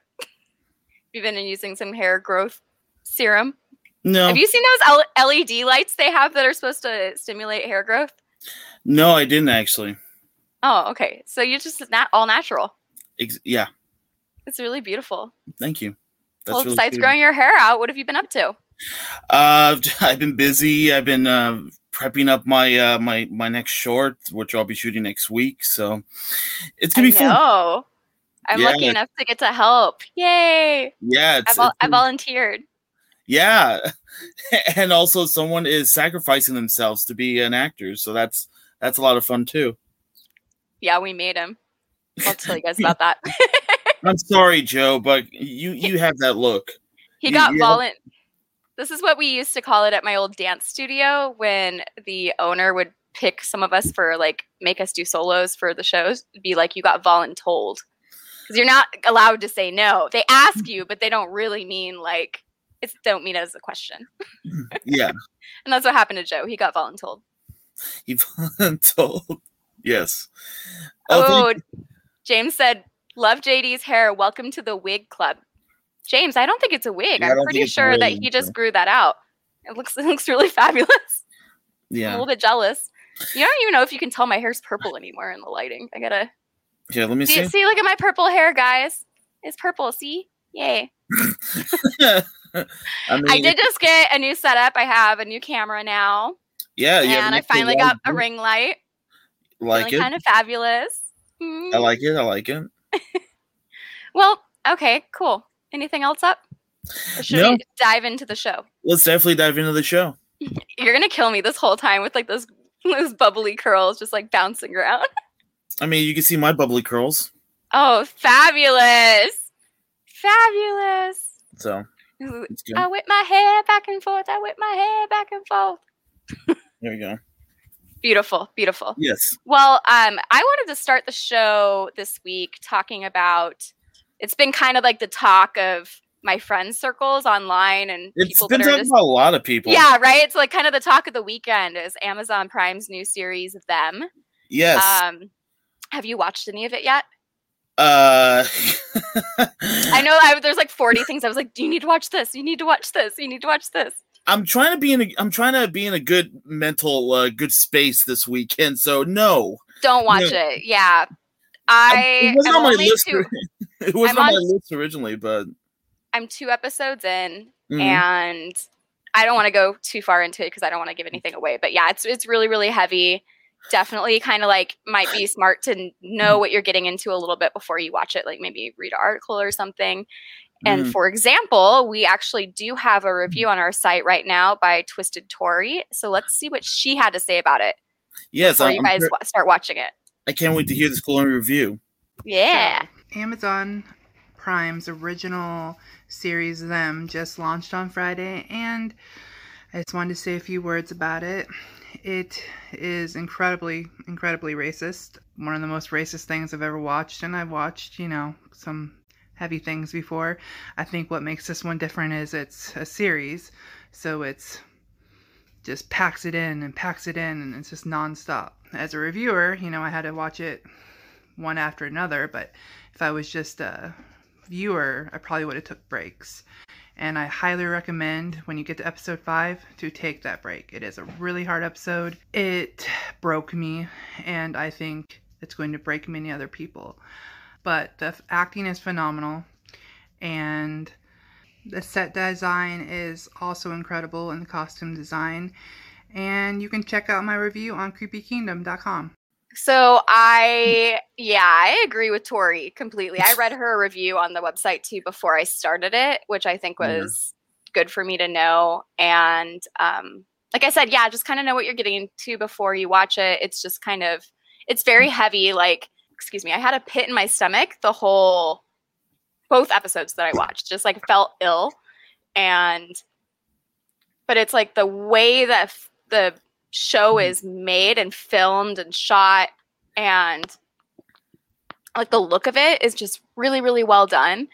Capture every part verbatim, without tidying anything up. been using some hair growth serum? No. Have you seen those L E D lights they have that are supposed to stimulate hair growth? No, I didn't actually. Oh, okay. So you're just not all natural. Ex- yeah. It's really beautiful. Thank you. That's well, really besides beautiful. Growing your hair out, what have you been up to? Uh, I've been busy. I've been uh, prepping up my uh, my my next short, which I'll be shooting next week. So it's gonna I be know. fun. I'm yeah. lucky enough to get to help. Yay! Yeah, it's, I, vol- it's been... I volunteered. Yeah, and also someone is sacrificing themselves to be an actor, so that's that's a lot of fun too. Yeah, we made him. I'll tell you guys about that. I'm sorry, Joe, but you, you have that look. He you, got volun. Have- this is what we used to call it at my old dance studio when the owner would pick some of us for like make us do solos for the shows. It'd be like you got voluntold because you're not allowed to say no. They ask you, but they don't really mean like it. Don't mean it as a question. Yeah, and that's what happened to Joe. He got voluntold. He voluntold. Yes. Oh. oh James said, love J D's hair. Welcome to the wig club. James, I don't think it's a wig. Yeah, I'm pretty sure really that he just grew that out. It looks it looks really fabulous. Yeah. I'm a little bit jealous. You don't even know if you can tell my hair's purple anymore in the lighting. I gotta... Yeah, let me see. See, see look at my purple hair, guys. It's purple. See? Yay. I, mean, I did just get a new setup. I have a new camera now. Yeah. You and I finally got a ring light. Like really it. Kind of fabulous. I like it. I like it. Well, okay, cool. Anything else up? Or should no. we dive into the show? Let's definitely dive into the show. You're going to kill me this whole time with like those, those bubbly curls just like bouncing around. I mean, you can see my bubbly curls. Oh, fabulous. Fabulous. So I whip my hair back and forth. I whip my hair back and forth. There we go. Beautiful, beautiful. Yes. Well, um, I wanted to start the show this week talking about, it's been kind of like the talk of my friend circles online and it's people been that talking just, about a lot of people. Yeah, right. It's like kind of the talk of the weekend is Amazon Prime's new series, Them. Yes. Um, have you watched any of it yet? Uh, I know I, there's like forty things. I was like, do you need to watch this? You need to watch this. You need to watch this. I'm trying to be in a I'm trying to be in a good mental uh, good space this weekend, so no. Don't watch no. it. Yeah. I It wasn't on my list. Two, it wasn't on, on my list originally, but I'm two episodes in mm-hmm. and I don't want to go too far into it because I don't want to give anything away, but yeah, it's it's really really heavy. Definitely kind of like might be smart to know what you're getting into a little bit before you watch it, like maybe read an article or something. And for example, we actually do have a review on our site right now by Twisted Tory. So let's see what she had to say about it. Yes, I'm, you guys I'm, start watching it. I can't wait to hear this cool review. Yeah. So, Amazon Prime's original series, Them, just launched on Friday. And I just wanted to say a few words about it. It is incredibly, incredibly racist. One of the most racist things I've ever watched. And I've watched, you know, some... heavy things before. I think what makes this one different is it's a series, so it's just packs it in and packs it in and it's just nonstop. As a reviewer, you know, I had to watch it one after another, but if I was just a viewer, I probably would have took breaks. And I highly recommend when you get to episode five to take that break. It is a really hard episode. It broke me and I think it's going to break many other people. But the acting is phenomenal, and the set design is also incredible, and the costume design. And you can check out my review on creepy kingdom dot com. So I, yeah, I agree with Tori completely. I read her review on the website too before I started it, which I think was mm-hmm. good for me to know. And um, like I said, yeah, just kind of know what you're getting into before you watch it. It's just kind of, it's very heavy. Like, excuse me, I had a pit in my stomach the whole, both episodes that I watched, just like felt ill. And, but it's like the way that f- the show is made and filmed and shot, and like the look of it is just really, really well done.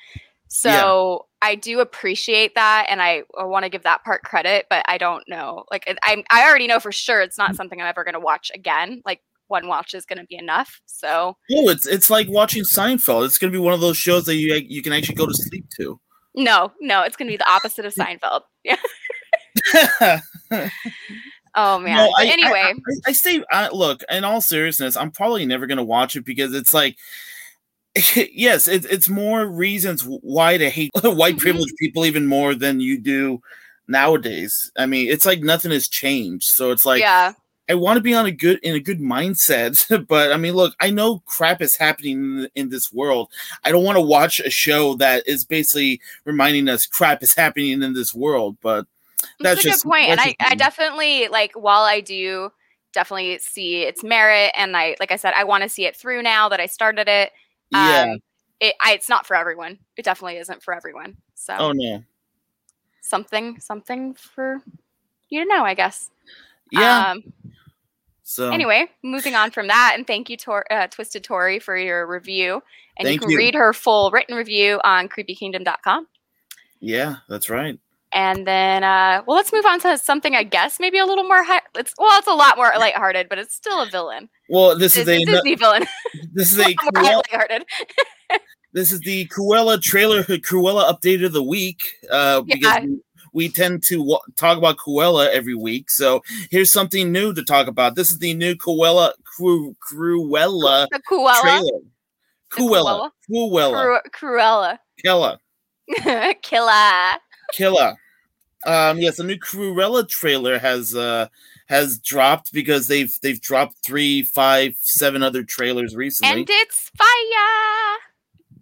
So yeah. I do appreciate that, and I, I want to give that part credit, but I don't know. Like I, I already know for sure it's not something I'm ever going to watch again. Like one watch is going to be enough. So oh, it's it's like watching Seinfeld. It's going to be one of those shows that you you can actually go to sleep to. No, no, it's going to be the opposite of Seinfeld. Yeah. Oh man! No, I, anyway, I, I, I say, I, look. In all seriousness, I'm probably never gonna watch it because it's like, yes, it's it's more reasons why to hate white mm-hmm. privileged people even more than you do nowadays. I mean, it's like nothing has changed, so it's like, yeah. I want to be on a good in a good mindset, but I mean, look, I know crap is happening in, in this world. I don't want to watch a show that is basically reminding us crap is happening in this world, but. That's, that's a just, good point. And I, I definitely, like, while I do definitely see its merit, and I, like I said, I want to see it through now that I started it. Um, yeah. It, I, it's not for everyone. It definitely isn't for everyone. So. Oh, no. Something, something for you to know, I guess. Yeah. Um, so. Anyway, moving on from that, and thank you, Tor- uh, Twisted Tory, for your review. And thank you can you. read her full written review on creepy kingdom dot com. Yeah, that's right. And then, uh, well, let's move on to something, I guess, maybe a little more high. It's well, it's a lot more lighthearted, but it's still a villain. Well, this is, is a Disney no, villain. This is a, a Cruella, lighthearted. This is the Cruella trailer, Cruella update of the week. Uh, yeah. Because we, we tend to w- talk about Cruella every week, so here's something new to talk about. This is the new Cruella, Cru, Cruella, the Cruella trailer. Cruella, Cruella, Cruella, Cruella, Killa, Killa. Killa. Um, yes, the new Cruella trailer has uh, has dropped because they've they've dropped three, five, seven other trailers recently. And it's fire.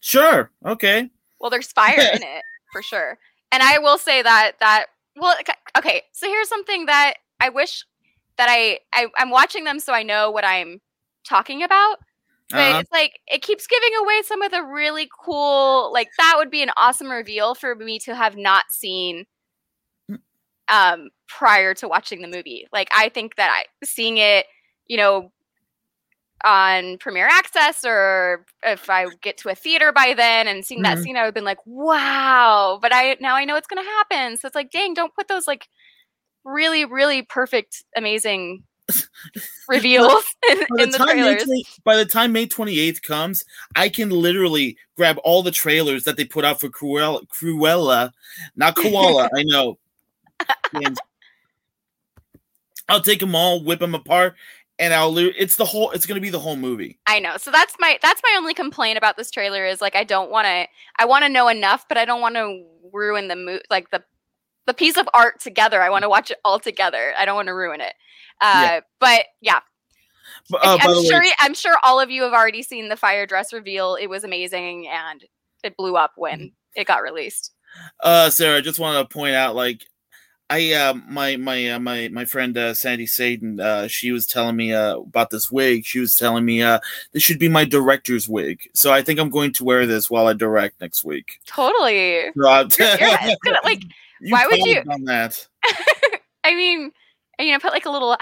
Sure. Okay. Well, there's fire in it for sure. And I will say that that well, okay. So here's something that I wish that I, I I'm watching them so I know what I'm talking about. But uh-huh. it's like, it keeps giving away some of the really cool, like, that would be an awesome reveal for me to have not seen um, prior to watching the movie. Like, I think that I seeing it, you know, on Premiere Access, or if I get to a theater by then and seeing mm-hmm. that scene, I would have been like, wow. But I now I know it's going to happen. So it's like, dang, don't put those, like, really, really perfect, amazing reveals in, by, the in the trailers. May, by the time May twenty-eighth comes, I can literally grab all the trailers that they put out for Cruella, Cruella, not Koala. I know. And I'll take them all, whip them apart, and I'll. It's the whole. It's going to be the whole movie. I know. So that's my that's my only complaint about this trailer is like I don't want to. I want to know enough, but I don't want to ruin the mo- like the the piece of art together. I want to watch it all together. I don't want to ruin it. Uh, yeah. But yeah, but, uh, I'm sure way. I'm sure all of you have already seen the fire dress reveal. It was amazing, and it blew up when it got released. Uh, Sarah, I just wanted to point out, like, I uh, my my uh, my my friend uh, Sandy Sadin, uh, she was telling me uh, about this wig. She was telling me uh, this should be my director's wig. So I think I'm going to wear this while I direct next week. Totally. So you're, you're gonna, like, you why would you? On that. I mean. And, you know, put like a little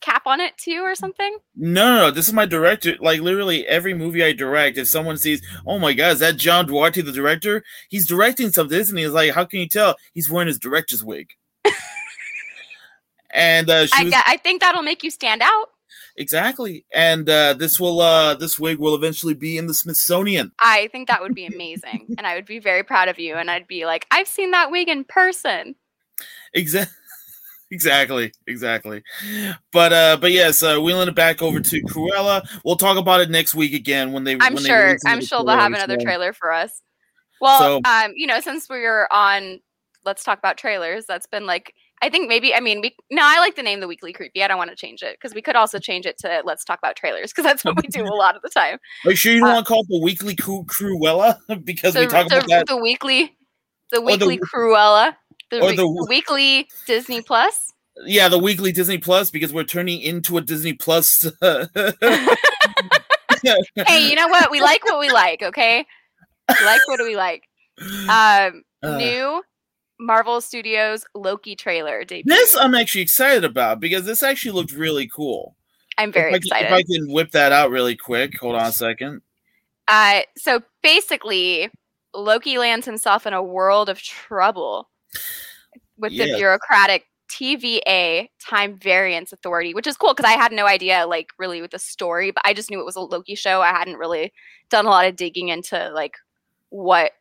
cap on it too or something? No, no, no. This is my director. Like literally every movie I direct, if someone sees, oh my God, is that John Duarte, the director? He's directing something, isn't he? It's like, how can you tell? He's wearing his director's wig. and uh, she I, was- I think that'll make you stand out. Exactly. And uh, this will uh, this wig will eventually be in the Smithsonian. I think that would be amazing. And I would be very proud of you. And I'd be like, I've seen that wig in person. Exactly. Exactly, exactly. But uh, but yes, uh, wheeling it back over to Cruella. We'll talk about it next week again when they. I'm when sure. They I'm sure they'll have another so. trailer for us. Well, so, um, you know, since we were on, let's talk about trailers. That's been like I think maybe, I mean, we no, I like the name The Weekly Creepy. I don't want to change it because we could also change it to Let's Talk About Trailers because that's what we do a lot of the time. Are you sure you don't um, want to call it The Weekly Cru- Cruella? Because the, we talk the, about that. The Weekly, the weekly the, Cruella. The, or the, the Weekly Disney Plus. Yeah, The Weekly Disney Plus because we're turning into a Disney Plus. Uh, hey, you know what? We like what we like, okay? We like what we like. Um, uh. New Marvel Studios Loki trailer debut. This I'm actually excited about because this actually looked really cool. I'm very if excited. Can, if I can whip that out really quick. Hold on a second. Uh, so basically, Loki lands himself in a world of trouble with yeah. the bureaucratic T V A, Time Variance Authority, which is cool because I had no idea, like, really with the story, but I just knew it was a Loki show. I hadn't really done a lot of digging into, like, what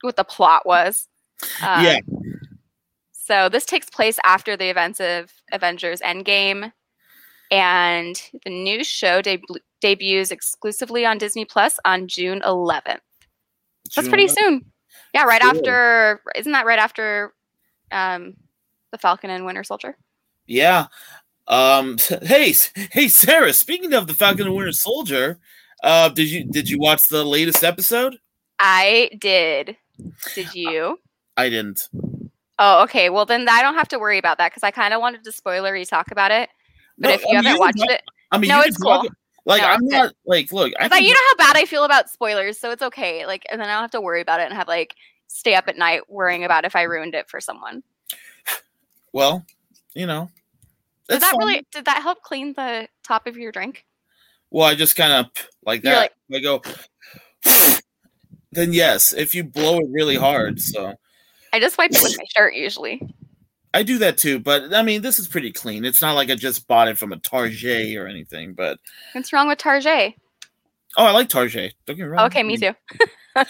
what the plot was. Um, yeah. So this takes place after the events of Avengers Endgame, and the new show deb- debuts exclusively on Disney Plus on June eleventh. June That's pretty eleventh. Soon. Yeah, right cool. after. Isn't that right after? Um, The Falcon and Winter Soldier. Yeah. Um, hey, hey, Sarah. Speaking of the Falcon and Winter Soldier, uh, did you did you watch the latest episode? I did. Did you? I didn't. Oh, okay. Well, then I don't have to worry about that because I kind of wanted to spoilery talk about it. But no, if you I haven't mean, you watched talk, it, I mean, no, it's cool. It. Like no, I'm not it. Like look. I like, you know how bad I feel about spoilers, so it's okay. Like, and then I don't have to worry about it and have like stay up at night worrying about if I ruined it for someone. Well, you know. Did that fun. really did that help clean the top of your drink? Well, I just kind of like that. Like, I go then yes, if you blow it really hard, so I just wipe it with my shirt usually. I do that too, but I mean this is pretty clean. It's not like I just bought it from a Target or anything, but what's wrong with Target? Oh, I like Target. Don't get me wrong. Okay, me too. I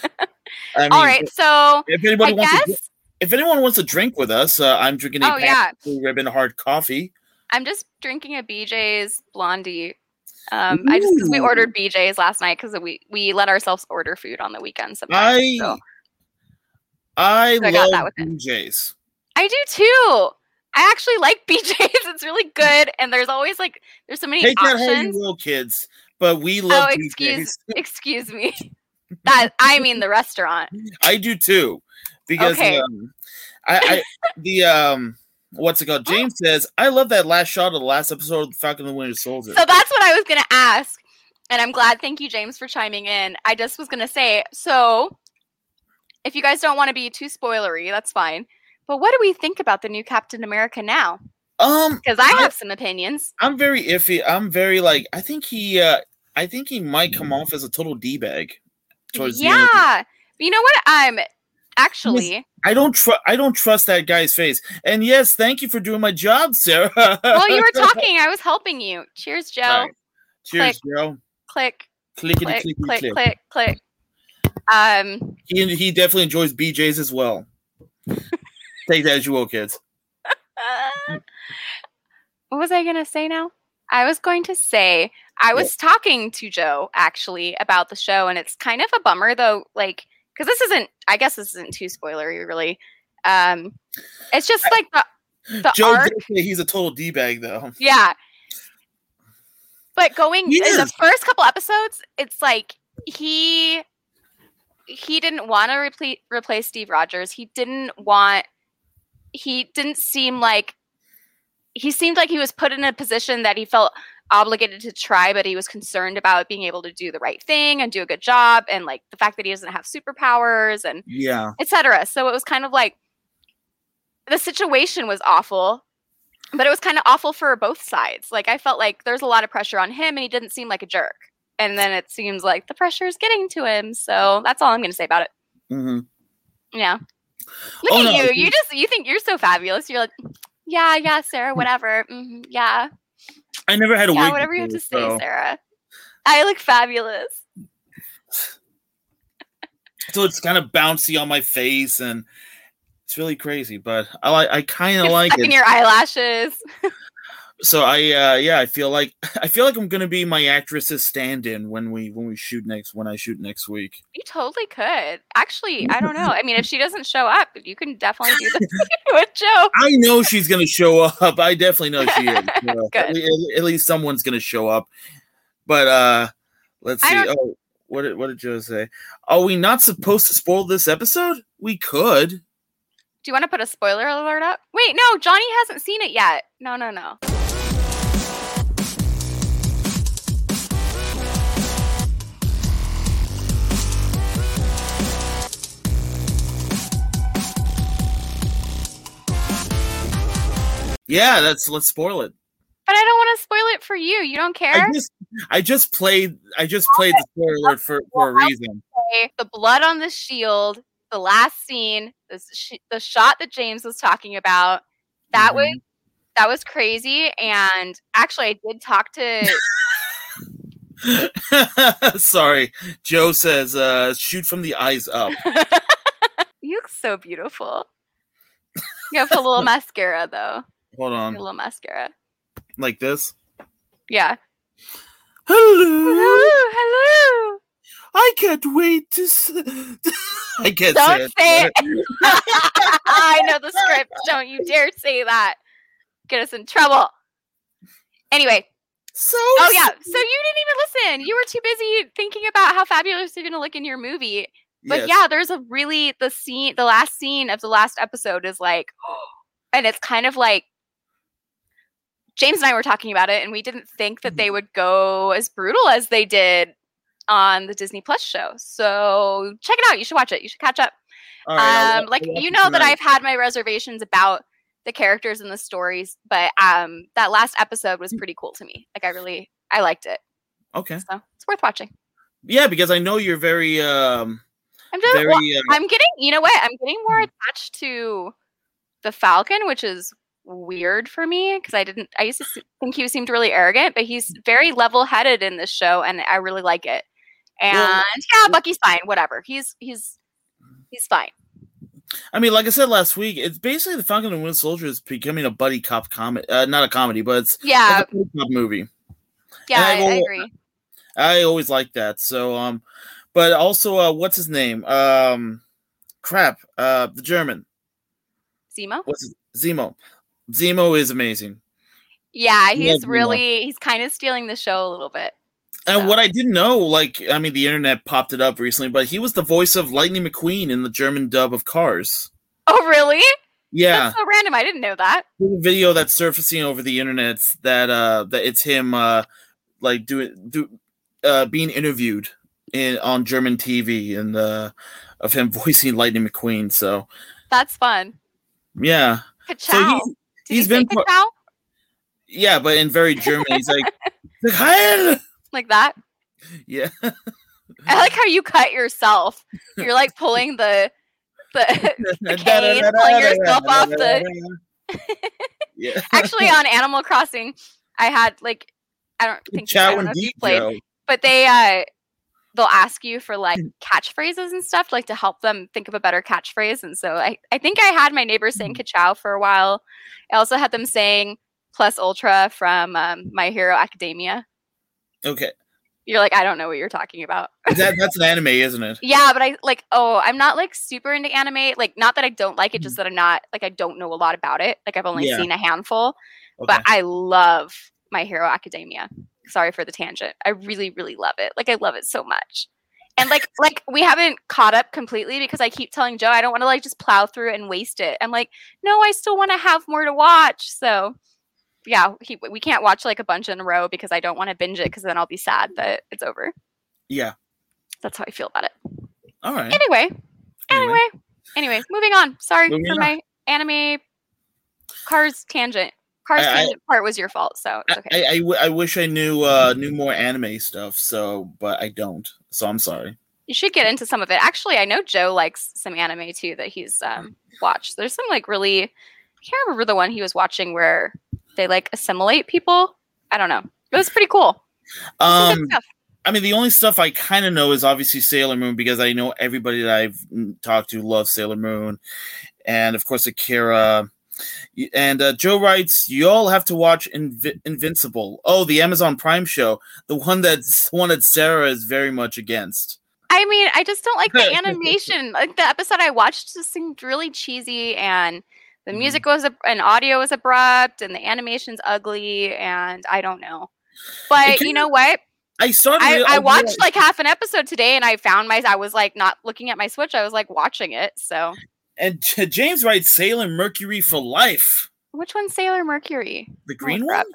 mean, all right, so if anybody I wants guess- to If anyone wants to drink with us, uh, I'm drinking a oh, yeah. blue ribbon hard coffee. I'm just drinking a B J's Blondie. Um, I just because we ordered B J's last night because we we let ourselves order food on the weekend sometimes. I so. I so love I B J's. I do too. I actually like B J's. It's really good, and there's always like there's so many Take options. Take that home, little kids. But we love. Oh, excuse, B J's. excuse me. That I mean the restaurant. I do too. Because okay. um, I, I the um what's it called? James says I love that last shot of the last episode of Falcon and the Winter Soldier. So that's what I was gonna ask, and I'm glad. Thank you, James, for chiming in. I just was gonna say so. If you guys don't want to be too spoilery, that's fine. But what do we think about the new Captain America now? Um, because I have I, some opinions. I'm very iffy. I'm very like I think he uh, I think he might come off as a total d bag. Towards yeah, the end of the- you know what I'm. Um, Actually, I don't trust. I don't trust that guy's face. And yes, thank you for doing my job, Sarah. Well, you were talking. I was helping you. Cheers, Joe. Right. Cheers, click, Joe. Click. Clickety, click. Clickety, click. Click. Click. Click. Um. He he definitely enjoys B J's as well. Take that as you will, kids. What was I gonna say now? I was going to say I was yeah. talking to Joe actually about the show, and it's kind of a bummer though. Like. Because this isn't, I guess this isn't too spoilery, really. Um, it's just like the, the Joe arc. He's a total D-bag, though. Yeah. But going in the first couple episodes, it's like he he didn't want to repl- replace Steve Rogers. He didn't want, he didn't seem like, he seemed like he was put in a position that he felt obligated to try, but he was concerned about being able to do the right thing and do a good job, and like the fact that he doesn't have superpowers and yeah, et cetera. So it was kind of like the situation was awful, but it was kind of awful for both sides. Like I felt like there's a lot of pressure on him, and he didn't seem like a jerk. And then it seems like the pressure is getting to him. So that's all I'm going to say about it. Mm-hmm. Yeah. Look oh, at no. you. You just you think you're so fabulous. You're like, yeah, yeah, Sarah, whatever. Mm-hmm, yeah. I never had a yeah, wig. Yeah, whatever you have to say, so. Sarah. I look fabulous. So it's kind of bouncy on my face, and it's really crazy. But I like. I kind of like it. You're stepping your eyelashes. So I, uh, yeah, I feel like I feel like I'm gonna be my actress's stand-in when we when we shoot next when I shoot next week. You totally could. Actually, I don't know. I mean, if she doesn't show up, you can definitely do this with Joe. I know she's gonna show up. I definitely know she is. You know, at, least, at least someone's gonna show up. But uh, let's see. Oh, what did what did Joe say? Are we not supposed to spoil this episode? We could. Do you want to put a spoiler alert up? Wait, no, Johnny hasn't seen it yet. No, no, no. Yeah, that's let's spoil it. But I don't want to spoil it for you. You don't care. I just, I just played. I just played the spoiler alert for, for a reason. The blood on the shield. The last scene. The sh- the shot that James was talking about. That mm-hmm. was that was crazy. And actually, I did talk to. Sorry, Joe says, uh, "Shoot from the eyes up." You look so beautiful. You have a little mascara, though. Hold on. A little mascara. Like this? Yeah. Hello. Hello. Hello. I can't wait to see. I can't don't say it. Say it. I know the script. Don't you dare say that. Get us in trouble. Anyway. So oh, yeah. So you didn't even listen. You were too busy thinking about how fabulous you're going to look in your movie. But yes. Yeah, there's a really the scene, the last scene of the last episode is like, and it's kind of like James and I were talking about it, and we didn't think that they would go as brutal as they did on the Disney Plus show. So check it out. You should watch it. You should catch up. All right, um, like you know that I've had my reservations about the characters and the stories, but um, that last episode was pretty cool to me. Like I really, I liked it. Okay, so it's worth watching. Yeah, because I know you're very. Um... I'm just, Very, well, uh, I'm getting, you know what? I'm getting more attached to the Falcon, which is weird for me because I didn't, I used to see, think he seemed really arrogant, but he's very level-headed in this show, and I really like it. And well, yeah, Bucky's fine, whatever. He's he's he's fine. I mean, like I said last week, it's basically the Falcon and Winter Soldier is becoming a buddy cop comedy, uh, not a comedy, but it's yeah, like a buddy cop movie. Yeah, I, I agree. I, I always like that. So, um. But also, uh, what's his name? Um, crap, uh, the German. Zemo? What's his, Zemo. Zemo is amazing. Yeah, he's really, he's kind of stealing the show a little bit. And so. What I didn't know, like, I mean, the internet popped it up recently, but he was the voice of Lightning McQueen in the German dub of Cars. Oh, really? Yeah. That's so random. I didn't know that. There's a video that's surfacing over the internet that, uh, that it's him, uh, like, do, do, uh, being interviewed. In, on German T V and uh, of him voicing Lightning McQueen, so that's fun. Yeah, ka-chow. So he's, he's been par- yeah, but in very German, he's like like that. Yeah, I like how you cut yourself. You're like pulling the the, the cane, pulling yourself off the. Yeah. Actually, on Animal Crossing, I had like I don't think I don't know if you played, but they. Uh, They'll ask you for like catchphrases and stuff, like to help them think of a better catchphrase. And so I, I think I had my neighbors saying ka-chow for a while. I also had them saying plus ultra from um, My Hero Academia. Okay. You're like, I don't know what you're talking about. that, that's an anime, isn't it? Yeah, but I like, oh, I'm not like super into anime. Like, not that I don't like it, just that I'm not like, I don't know a lot about it. Like I've only yeah. seen a handful, okay. But I love My Hero Academia. Sorry for the tangent. I really, really love it. Like, I love it so much. And, like, like we haven't caught up completely because I keep telling Joe I don't want to, like, just plow through and waste it. I'm like, no, I still want to have more to watch. So, yeah, he, we can't watch, like, a bunch in a row because I don't want to binge it because then I'll be sad that it's over. Yeah. That's how I feel about it. All right. Anyway. Anyway. Anyway, anyway moving on. Sorry moving for on. My anime Cars tangent. Cars I, I, part was your fault, so it's okay. I, I, I wish I knew uh, knew more anime stuff, so but I don't, so I'm sorry. You should get into some of it. Actually, I know Joe likes some anime too that he's um, watched. There's some like really, I can't remember the one he was watching where they like assimilate people. I don't know. It was pretty cool. Was um, I mean, the only stuff I kind of know is obviously Sailor Moon because I know everybody that I've talked to loves Sailor Moon, and of course Akira. And uh, Joe writes, you all have to watch Invi- Invincible. Oh, the Amazon Prime show. The one that's the one that Sarah is very much against. I mean, I just don't like the animation. Like the episode I watched just seemed really cheesy, and the music was ab- and audio was abrupt, and the animation's ugly, and I don't know. But you know what? I started. I, I watched like half an episode today, and I found my. I was like not looking at my Switch. I was like watching it. So. And J- James writes Sailor Mercury for life. Which one's Sailor Mercury? The green one?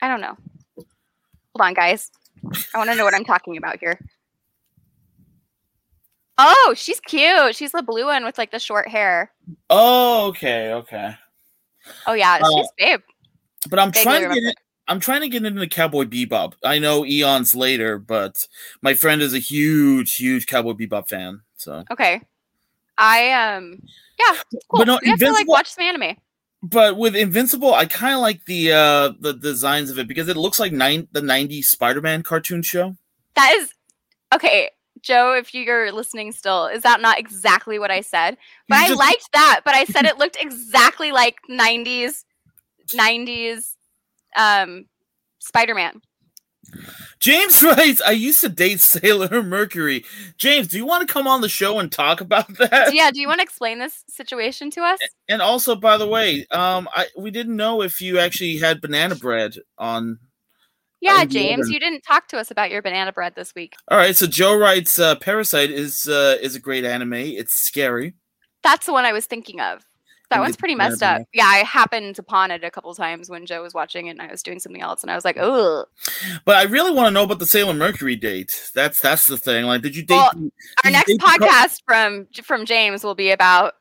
I don't know. Hold on, guys. I want to know what I'm talking about here. Oh, she's cute. She's the blue one with like the short hair. Oh, okay, okay. Oh yeah, uh, she's babe. But I'm trying to get it. I'm trying to get into Cowboy Bebop. I know eons later, but my friend is a huge, huge Cowboy Bebop fan. So okay, I um yeah, cool. But no, you have to like watch some anime. But with Invincible, I kind of like the uh, the designs of it because it looks like nine the nineties Spider-Man cartoon show. That is okay. Joe, if you're listening still, is that not exactly what I said? But I liked that, but I said it looked exactly like nineties, nineties um, Spider-Man. James writes, I used to date Sailor Mercury. James, do you want to come on the show and talk about that? Yeah, do you want to explain this situation to us? And also, by the way, um, I we didn't know if you actually had banana bread on... Yeah, James, you didn't talk to us about your banana bread this week. All right, so Joe writes, uh, Parasite is uh, is a great anime. It's scary. That's the one I was thinking of. That and one's pretty messed up. Banana. Yeah, I happened upon it a couple times when Joe was watching it and I was doing something else and I was like, oh. But I really want to know about the Sailor Mercury date. That's that's the thing. Like, did you date? Well, did our you next date podcast from from James will be about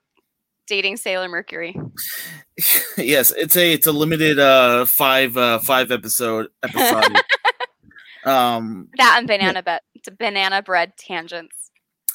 dating Sailor Mercury. Yes, it's a it's a limited uh five uh five episode episode. um that and banana yeah. bread banana bread tangents.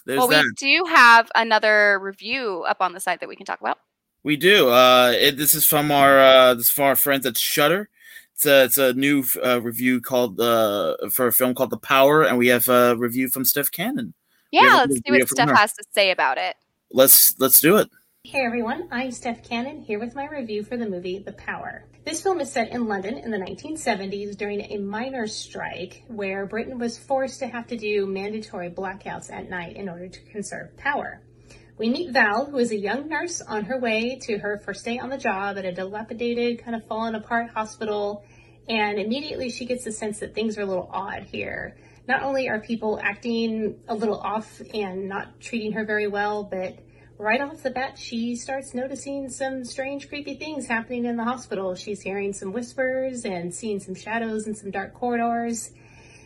There's well that. We do have another review up on the site that we can talk about. We do. Uh it, this is from our uh this is from our friends at Shudder. It's a, it's a new uh, review called uh for a film called The Power, and we have a review from Steph Cannon. Yeah, let's see what Steph her. has to say about it. Let's let's do it. Hey everyone, I'm Steph Cannon here with my review for the movie The Power. This film is set in London in the nineteen seventies during a miners' strike where Britain was forced to have to do mandatory blackouts at night in order to conserve power. We meet Val, who is a young nurse on her way to her first day on the job at a dilapidated, kind of fallen apart hospital, and immediately she gets the sense that things are a little odd here. Not only are people acting a little off and not treating her very well, but right off the bat, she starts noticing some strange, creepy things happening in the hospital. She's hearing some whispers and seeing some shadows in some dark corridors.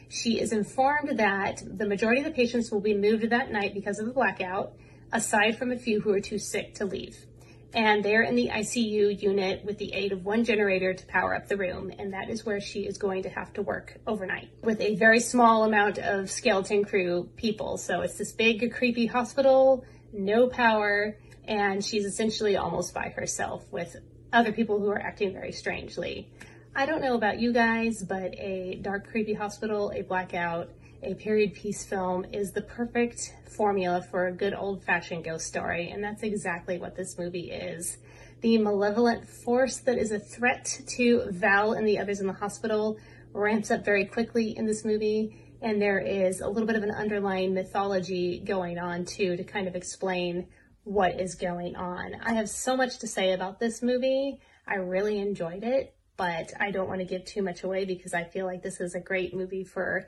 She is informed that the majority of the patients will be moved that night because of the blackout, aside from a few who are too sick to leave. And they're in the I C U unit with the aid of one generator to power up the room, and that is where she is going to have to work overnight with a very small amount of skeleton crew people. So it's this big, creepy hospital, no power, and she's essentially almost by herself with other people who are acting very strangely. I don't know about you guys, but a dark, creepy hospital, a blackout, a period piece film is the perfect formula for a good old-fashioned ghost story, and that's exactly what this movie is. The malevolent force that is a threat to Val and the others in the hospital ramps up very quickly in this movie. And there is a little bit of an underlying mythology going on, too, to kind of explain what is going on. I have so much to say about this movie. I really enjoyed it, but I don't want to give too much away because I feel like this is a great movie for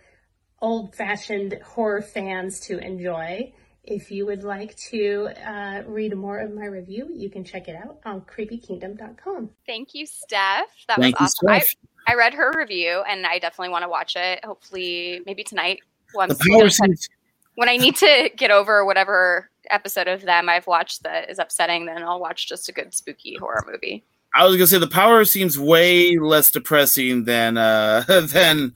old-fashioned horror fans to enjoy. If you would like to uh, read more of my review, you can check it out on creepy kingdom dot com. Thank you, Steph. That Thank was awesome. I read her review, and I definitely want to watch it. Hopefully, maybe tonight once when I need to get over whatever episode of Them I've watched that is upsetting, then I'll watch just a good spooky horror movie. I was gonna say The Power seems way less depressing than uh, than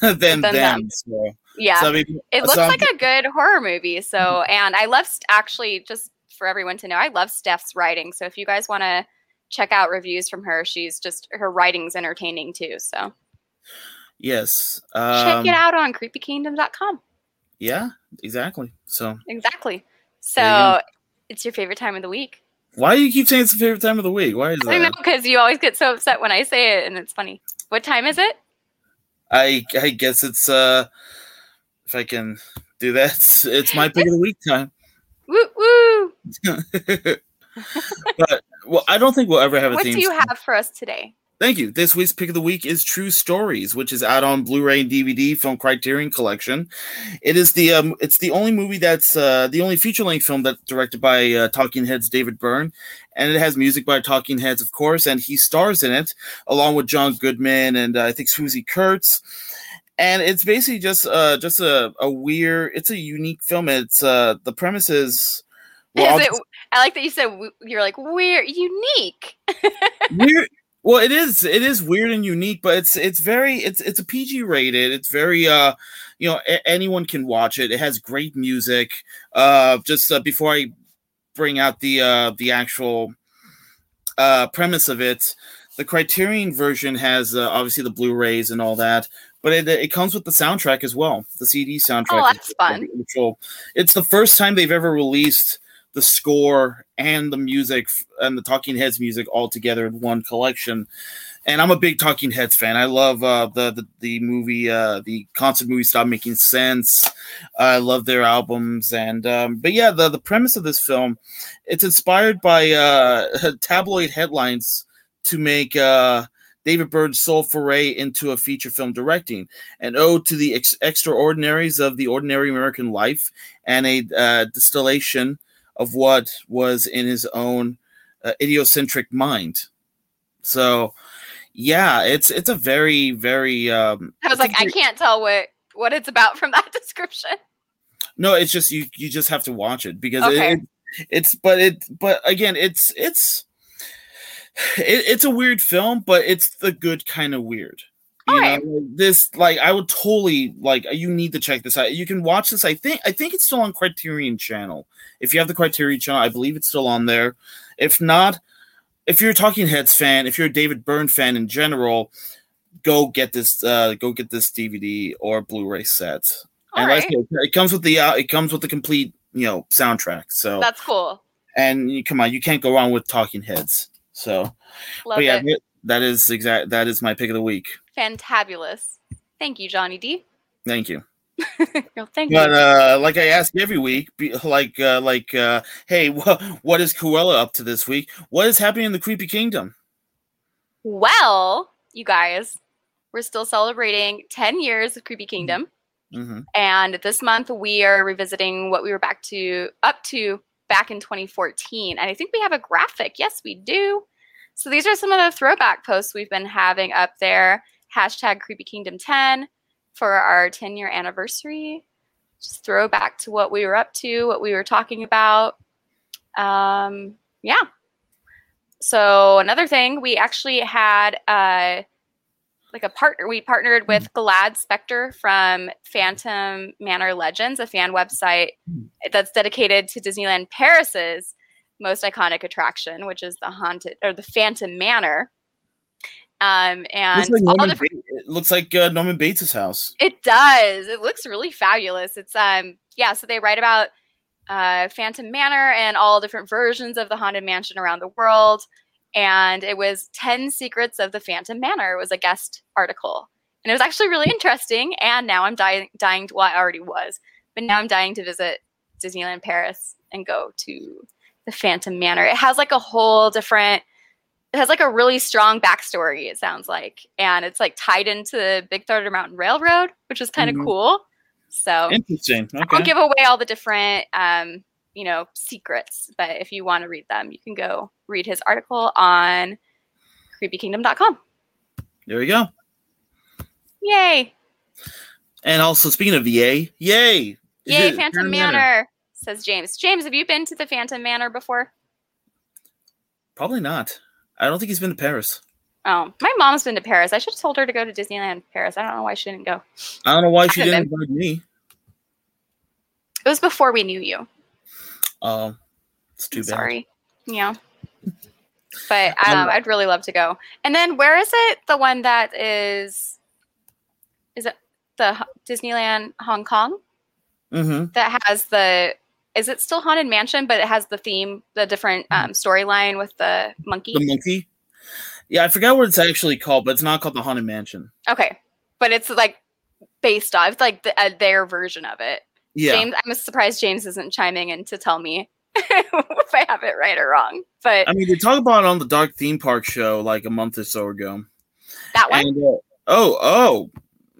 than, than Them. them. So, yeah, so I mean, it looks so like I'm... a good horror movie. So, mm-hmm. and I love st- actually just for everyone to know, I love Steph's writing. So if you guys want to check out reviews from her. She's just, her writing's entertaining too. So yes. Um, check it out on creepy kingdom dot com. Yeah, exactly. So exactly. So you it's your favorite time of the week. Why do you keep saying it's the favorite time of the week? Why is that? I know, because you always get so upset when I say it, and it's funny. What time is it? I I guess it's, uh, if I can do that, it's, it's my pick of the week time. Woo woo! But, well, I don't think we'll ever have a what theme. What do you song. Have for us today? Thank you. This week's pick of the week is True Stories, which is out on Blu-ray and D V D from Criterion Collection. It is the um, it's the only movie that's uh, the only feature-length film that's directed by uh, Talking Heads' David Byrne, and it has music by Talking Heads, of course, and he stars in it along with John Goodman and uh, I think Susie Kurtz. And it's basically just uh, just a, a weird, it's a unique film. It's uh, the premise is. Well, is it, I like that you said you're like weird, unique. Weird. Well, it is it is weird and unique, but it's it's very it's it's a P G rated. It's very uh, you know, a- anyone can watch it. It has great music. Uh, just uh, before I bring out the uh, the actual uh, premise of it, the Criterion version has uh, obviously the Blu-rays and all that, but it it comes with the soundtrack as well, the C D soundtrack. Oh, that's fun. It's the first time they've ever released the score and the music and the Talking Heads music all together in one collection. And I'm a big Talking Heads fan. I love uh, the, the, the movie, uh, the concert movie Stop Making Sense. I love their albums. And, um, but yeah, the, the premise of this film, it's inspired by uh, tabloid headlines to make uh, David Byrne's sole foray into a feature film directing, an ode to the ex- extraordinaries of the ordinary American life and a uh, distillation of what was in his own uh, idiosyncratic mind. So, yeah, it's it's a very, very... Um, I was like, very, I can't tell what, what it's about from that description. No, it's just, you you just have to watch it, because okay. it, it, it's, but it, but again, it's, it's, it, it's a weird film, but it's the good kind of weird. You know, this, like, I would totally, like, you need to check this out. You can watch this. I think, I think it's still on Criterion Channel. If you have the Criterion Channel, I believe it's still on there. If not, if you're a Talking Heads fan, if you're a David Byrne fan in general, go get this, uh, go get this D V D or Blu-ray set. All and right. like, it comes with the, uh, it comes with the complete, you know, soundtrack. So that's cool. And come on, you can't go wrong with Talking Heads. So, Love but yeah, it. It, that is exact. That is my pick of the week. Fantabulous. Thank you, Johnny D. Thank you. no, thank but, you. Uh, like I ask every week, be, like, uh, like, uh, hey, wh- what is Cruella up to this week? What is happening in the Creepy Kingdom? Well, you guys, we're still celebrating ten years of Creepy Kingdom. Mm-hmm. And this month we are revisiting what we were back to up to back in twenty fourteen. And I think we have a graphic. Yes, we do. So these are some of the throwback posts we've been having up there. Hashtag Creepy Kingdom ten for our ten-year anniversary. Just throwback to what we were up to, what we were talking about. Um, yeah. So another thing, we actually had uh, like a partner. We partnered with Glad Spectre from Phantom Manor Legends, a fan website that's dedicated to Disneyland Paris's most iconic attraction, which is the haunted or the Phantom Manor. Um, and looks like all the, Bates, it looks like uh, Norman Bates' house. It does. It looks really fabulous. It's um, yeah. So they write about uh, Phantom Manor and all different versions of the Haunted Mansion around the world. And it was ten Secrets of the Phantom Manor. It was a guest article, and it was actually really interesting. And now I'm dying, dying to, well, I already was, but now I'm dying to visit Disneyland Paris and go to the Phantom Manor. It has like a whole different, it has like a really strong backstory, it sounds like. And it's like tied into the Big Thunder Mountain Railroad, which is kind of mm-hmm. cool. So interesting. Okay. I won't give away all the different, um, you know, secrets, but if you want to read them, you can go read his article on creepy kingdom dot com. There we go. Yay. And also, speaking of yay, yay. Yay, Phantom Manor. Manor. Says James. James, have you been to the Phantom Manor before? Probably not. I don't think he's been to Paris. Oh, my mom's been to Paris. I should have told her to go to Disneyland Paris. I don't know why she didn't go. I don't know why I she didn't invite me. It was before we knew you. Oh, um, it's too I'm bad. Sorry. Yeah. But um, I'd really love to go. And then where is it? The one that is... Is it the Disneyland Hong Kong? Mm-hmm. That has the... is it still Haunted Mansion, but it has the theme, the different um, storyline with the monkey? The monkey? Yeah, I forgot what it's actually called, but it's not called the Haunted Mansion. Okay. But it's like based off, it's like the, uh, their version of it. Yeah. James, I'm surprised James isn't chiming in to tell me if I have it right or wrong. But I mean, they talked about it on the Dark Theme Park show like a month or so ago. That one? And, uh, oh, oh.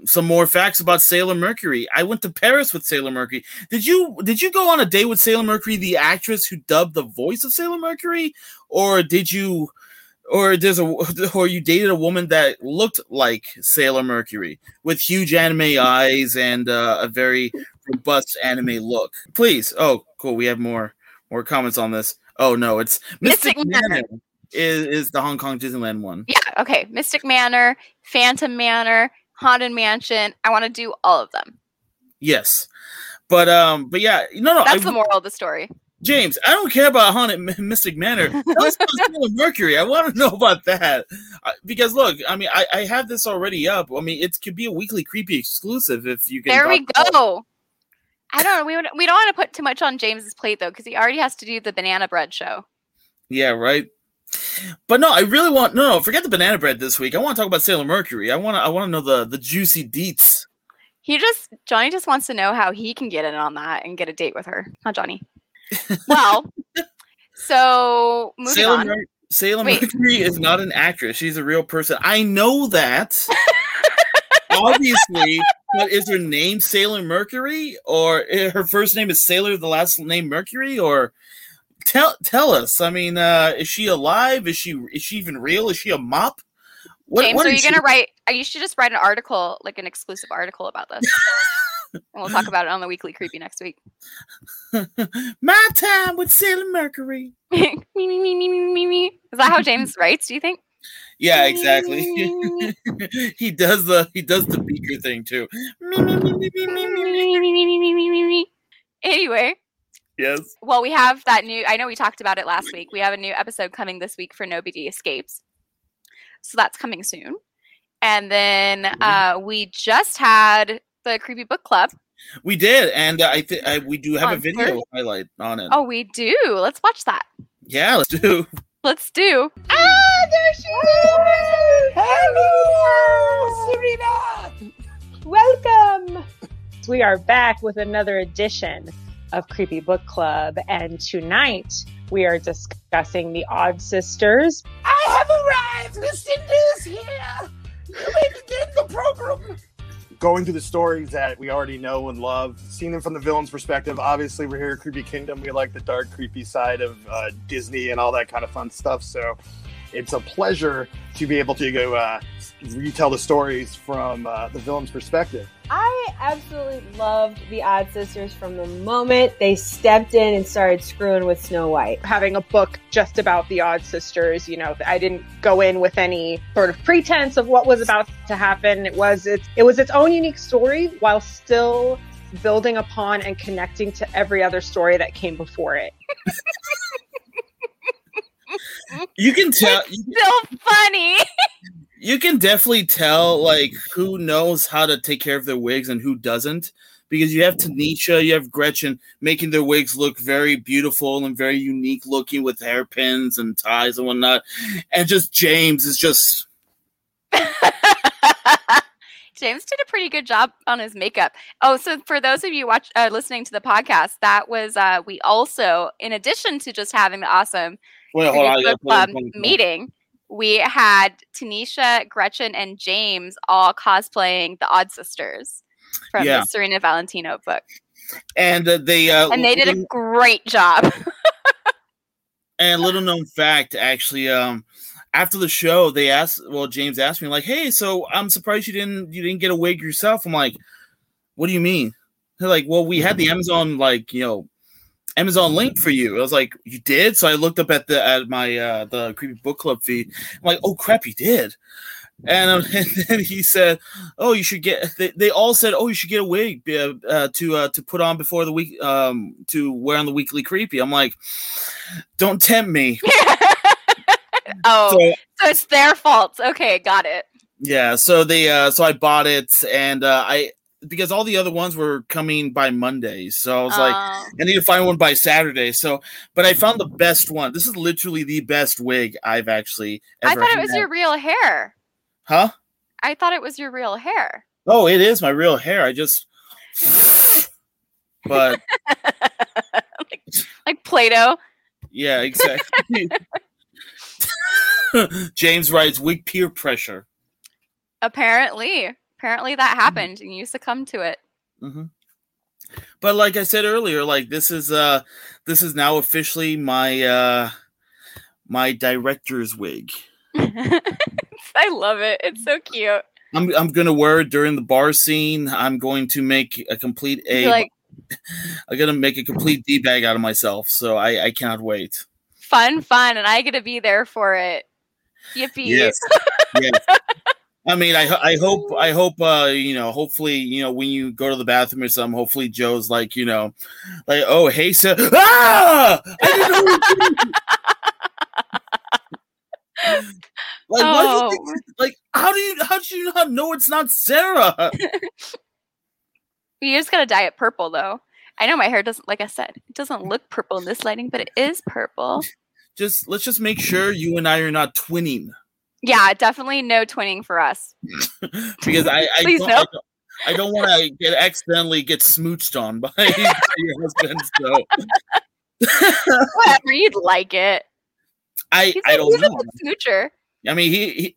Some more facts about Sailor Mercury. I went to Paris with Sailor Mercury. Did you did you go on a date with Sailor Mercury, the actress who dubbed the voice of Sailor Mercury, or did you, or there's a, or you dated a woman that looked like Sailor Mercury with huge anime eyes and uh, a very robust anime look? Please. Oh, cool. We have more more comments on this. Oh no, it's Mystic, Mystic Manor. Manor is is the Hong Kong Disneyland one. Yeah. Okay. Mystic Manor, Phantom Manor, Haunted Mansion. I want to do all of them. Yes. But um but yeah, no no. That's I, the moral of the story. James, I don't care about Haunted Mystic Manor. That's Sailor Mercury. I want to know about that. I, because look, I mean I, I have this already up. I mean, it could be a weekly creepy exclusive if you can. There we go. I don't know. We would, we don't want to put too much on James's plate though, because he already has to do the banana bread show. Yeah, right. But no, I really want no, no. Forget the banana bread this week. I want to talk about Sailor Mercury. I want to. I want to know the, the juicy deets. He just Johnny just wants to know how he can get in on that and get a date with her. Not Johnny. Well, so moving Sailor on. Mer- Sailor Wait. Mercury is not an actress. She's a real person. I know that. Obviously, but is her name Sailor Mercury, or her first name is Sailor, the last name Mercury, or? Tell tell us. I mean, uh, is she alive? Is she is she even real? Is she a mop? What, James, what are you going to write? You should just write an article, like an exclusive article about this. And we'll talk about it on the Weekly Creepy next week. My time with Sailor Mercury. me, me, me, me, me, me. Is that how James writes, do you think? Yeah, exactly. he does the he does the beaker thing, too. Anyway. Yes. Well, we have that new, I know we talked about it last week. We have a new episode coming this week for Nobody Escapes. So that's coming soon. And then uh, we just had the Creepy Book Club. We did. And uh, I think we do have on a video Thursday? highlight on it. Oh, we do. Let's watch that. Yeah, let's do. Let's do. Ah, there she is. Hello, Serena. Welcome. We are back with another edition of Creepy Book Club, and tonight we are discussing the Odd Sisters. I have arrived! Lucinda is here! You may begin the program! Going through the stories that we already know and love, seeing them from the villain's perspective. Obviously, we're here at Creepy Kingdom. We like the dark, creepy side of uh, Disney and all that kind of fun stuff, so it's a pleasure to be able to go uh, retell the stories from uh, the villain's perspective. I absolutely loved the Odd Sisters from the moment they stepped in and started screwing with Snow White. Having a book just about the Odd Sisters, you know, I didn't go in with any sort of pretense of what was about to happen. It was its, it was its own unique story while still building upon and connecting to every other story that came before it. You can tell. It's so funny. You can definitely tell, like, who knows how to take care of their wigs and who doesn't, because you have Tanisha, you have Gretchen making their wigs look very beautiful and very unique looking with hairpins and ties and whatnot, and just James is just. James did a pretty good job on his makeup. Oh, so for those of you watch, uh, listening to the podcast, that was uh, we also, in addition to just having the awesome. Well, hold on, book club meeting, we had Tanisha, Gretchen, and James all cosplaying the Odd Sisters from yeah. the Serena Valentino book, and uh, they uh, and they did a great job. And little known fact, actually, um, after the show, they asked. Well, James asked me, like, "Hey, so I'm surprised you didn't you didn't get a wig yourself." I'm like, "What do you mean?" They're like, "Well, we had the Amazon, like, you know." Amazon link for you." I was like, "You did?" So I looked up at the at my uh, the Creepy Book Club feed. I'm like, "Oh crap, you did!" And, um, and then he said, "Oh, you should get." They, they all said, "Oh, you should get a wig uh, to uh, to put on before the week um, to wear on the Weekly Creepy." I'm like, "Don't tempt me." oh, so, so it's their fault. Okay, got it. Yeah. So they uh, so I bought it, and uh, I. because all the other ones were coming by Monday. So I was uh, like, I need to find one by Saturday. So, but I found the best one. This is literally the best wig I've actually ever I thought had. It was your real hair. Huh? I thought it was your real hair. Oh, it is my real hair. I just, but like, like Play-Doh. Yeah, exactly. James writes, wig peer pressure. Apparently. Apparently that happened and you succumbed to it. Mm-hmm. But like I said earlier, like this is uh this is now officially my uh my director's wig. I love it. It's so cute. I'm I'm gonna wear it during the bar scene. I'm going to make a complete A. Like, I'm gonna make a complete D bag out of myself. So I I cannot wait. Fun, fun, and I get to be there for it. Yippee! Yes. Yes. I mean, I I hope I hope uh, you know. Hopefully, you know, when you go to the bathroom or something, hopefully Joe's like, you know, like, oh hey, sir, ah! I didn't know what you did. Like, oh. Why do you think, like, how do you how do you not know it's not Sarah? You just gotta dye it purple, though. I know my hair doesn't. Like I said, it doesn't look purple in this lighting, but it is purple. Just let's just make sure you and I are not twinning. Yeah, definitely no twinning for us. Because I, I Please don't, no. I don't, don't want to get accidentally get smooched on by, by your husband. So whatever, you'd like it. I he's I a, don't he's know. A smoocher. I mean he,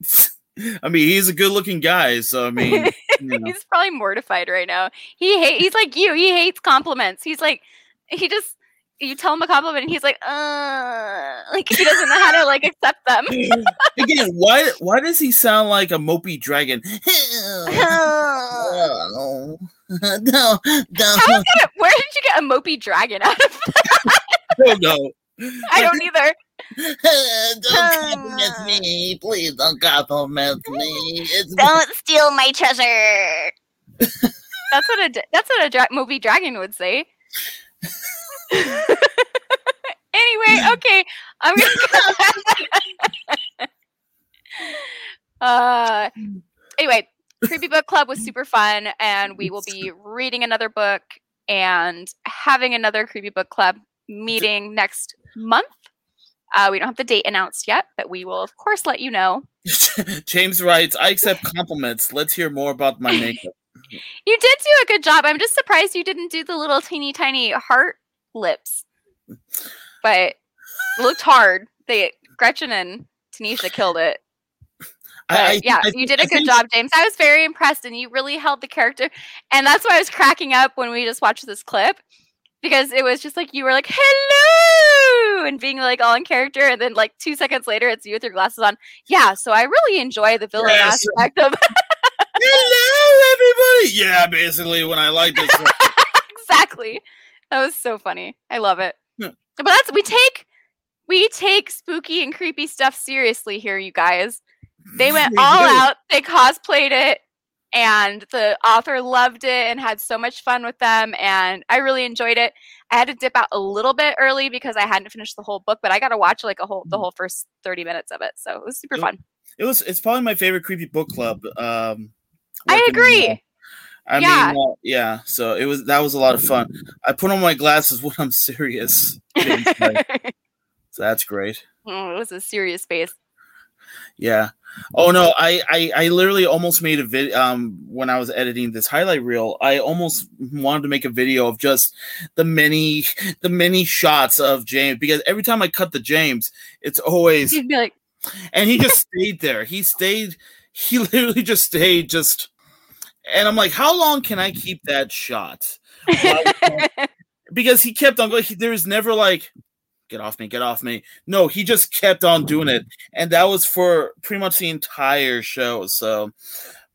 he. I mean he's a good-looking guy. So I mean, you know. He's probably mortified right now. He hate. He's like you. He hates compliments. He's like he just. You tell him a compliment, and he's like, uh, like he doesn't know how to like accept them. Again, why why does he sound like a mopey dragon? Oh. No, no. How is that, where did you get a mopey dragon out of that? Oh, no. I don't either. Don't compliment me. Please don't compliment me. It's don't me. Steal my treasure. That's what a, that's what a dra- mopey dragon would say. Anyway, okay, I'm gonna go. uh, anyway, Creepy Book Club was super fun, and we will be reading another book and having another Creepy Book Club meeting next month. Uh, we don't have the date announced yet, but we will, of course, let you know. James writes, "I accept compliments. Let's hear more about my makeup." You did do a good job. I'm just surprised you didn't do the little teeny tiny heart lips. But it looked hard. They Gretchen and Tanisha killed it. But, I, I, yeah, I, you did a I good think... job, James. I was very impressed, and you really held the character. And that's why I was cracking up when we just watched this clip, because it was just like you were like, hello, and being like all in character. And then like two seconds later, it's you with your glasses on. Yeah, so I really enjoy the villain yes. aspect of hello, everybody! Yeah, basically, when I like this. Exactly. That was so funny. I love it. Yeah. But that's we take we take spooky and creepy stuff seriously here, you guys. They went we all do. out. They cosplayed it, and the author loved it and had so much fun with them, and I really enjoyed it. I had to dip out a little bit early because I hadn't finished the whole book, but I got to watch like a whole the whole first thirty minutes of it. So it was super it, fun. It was it's probably my favorite Creepy Book Club. Um I agree. More. I yeah. mean, uh, yeah. So it was that was a lot of fun. I put on my glasses when I'm serious. Like, so that's great. Oh, it was a serious face. Yeah. Oh no, I, I, I literally almost made a video um when I was editing this highlight reel. I almost wanted to make a video of just the many the many shots of James, because every time I cut the James, it's always he'd be like, and he just stayed there. He stayed. He literally just stayed. Just. And I'm like, how long can I keep that shot? Because he kept on going. He, there was never like, get off me, get off me. No, he just kept on doing it. And that was for pretty much the entire show. So,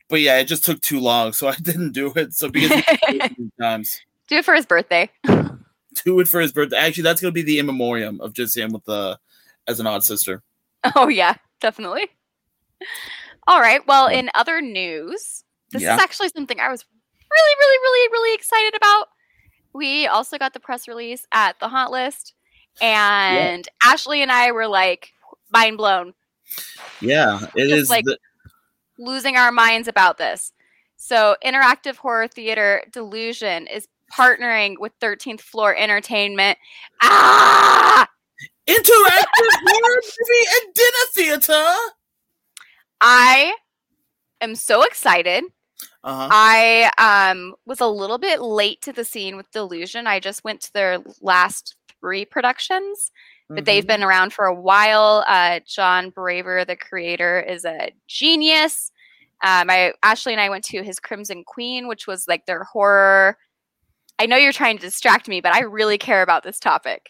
but yeah, it just took too long. So I didn't do it. So because he did it many times. Do it for his birthday. Do it for his birthday. Actually, that's going to be the in memoriam of just him with the, as an odd sister. Oh, yeah, definitely. All right. Well, in other news... This yeah. is actually something I was really, really, really, really excited about. We also got the press release at the Haunt List, and yeah. Ashley and I were like mind blown. Yeah, it Just, is like the- losing our minds about this. So interactive horror theater Delusion is partnering with thirteenth Floor Entertainment. Ah! Interactive horror movie and dinner theater. I am so excited. Uh-huh. I um, was a little bit late to the scene with Delusion. I just went to their last three productions, but mm-hmm. they've been around for a while. Uh, John Braver, the creator, is a genius. Um, I Ashley and I went to his Crimson Queen, which was like their horror. I know you're trying to distract me, but I really care about this topic.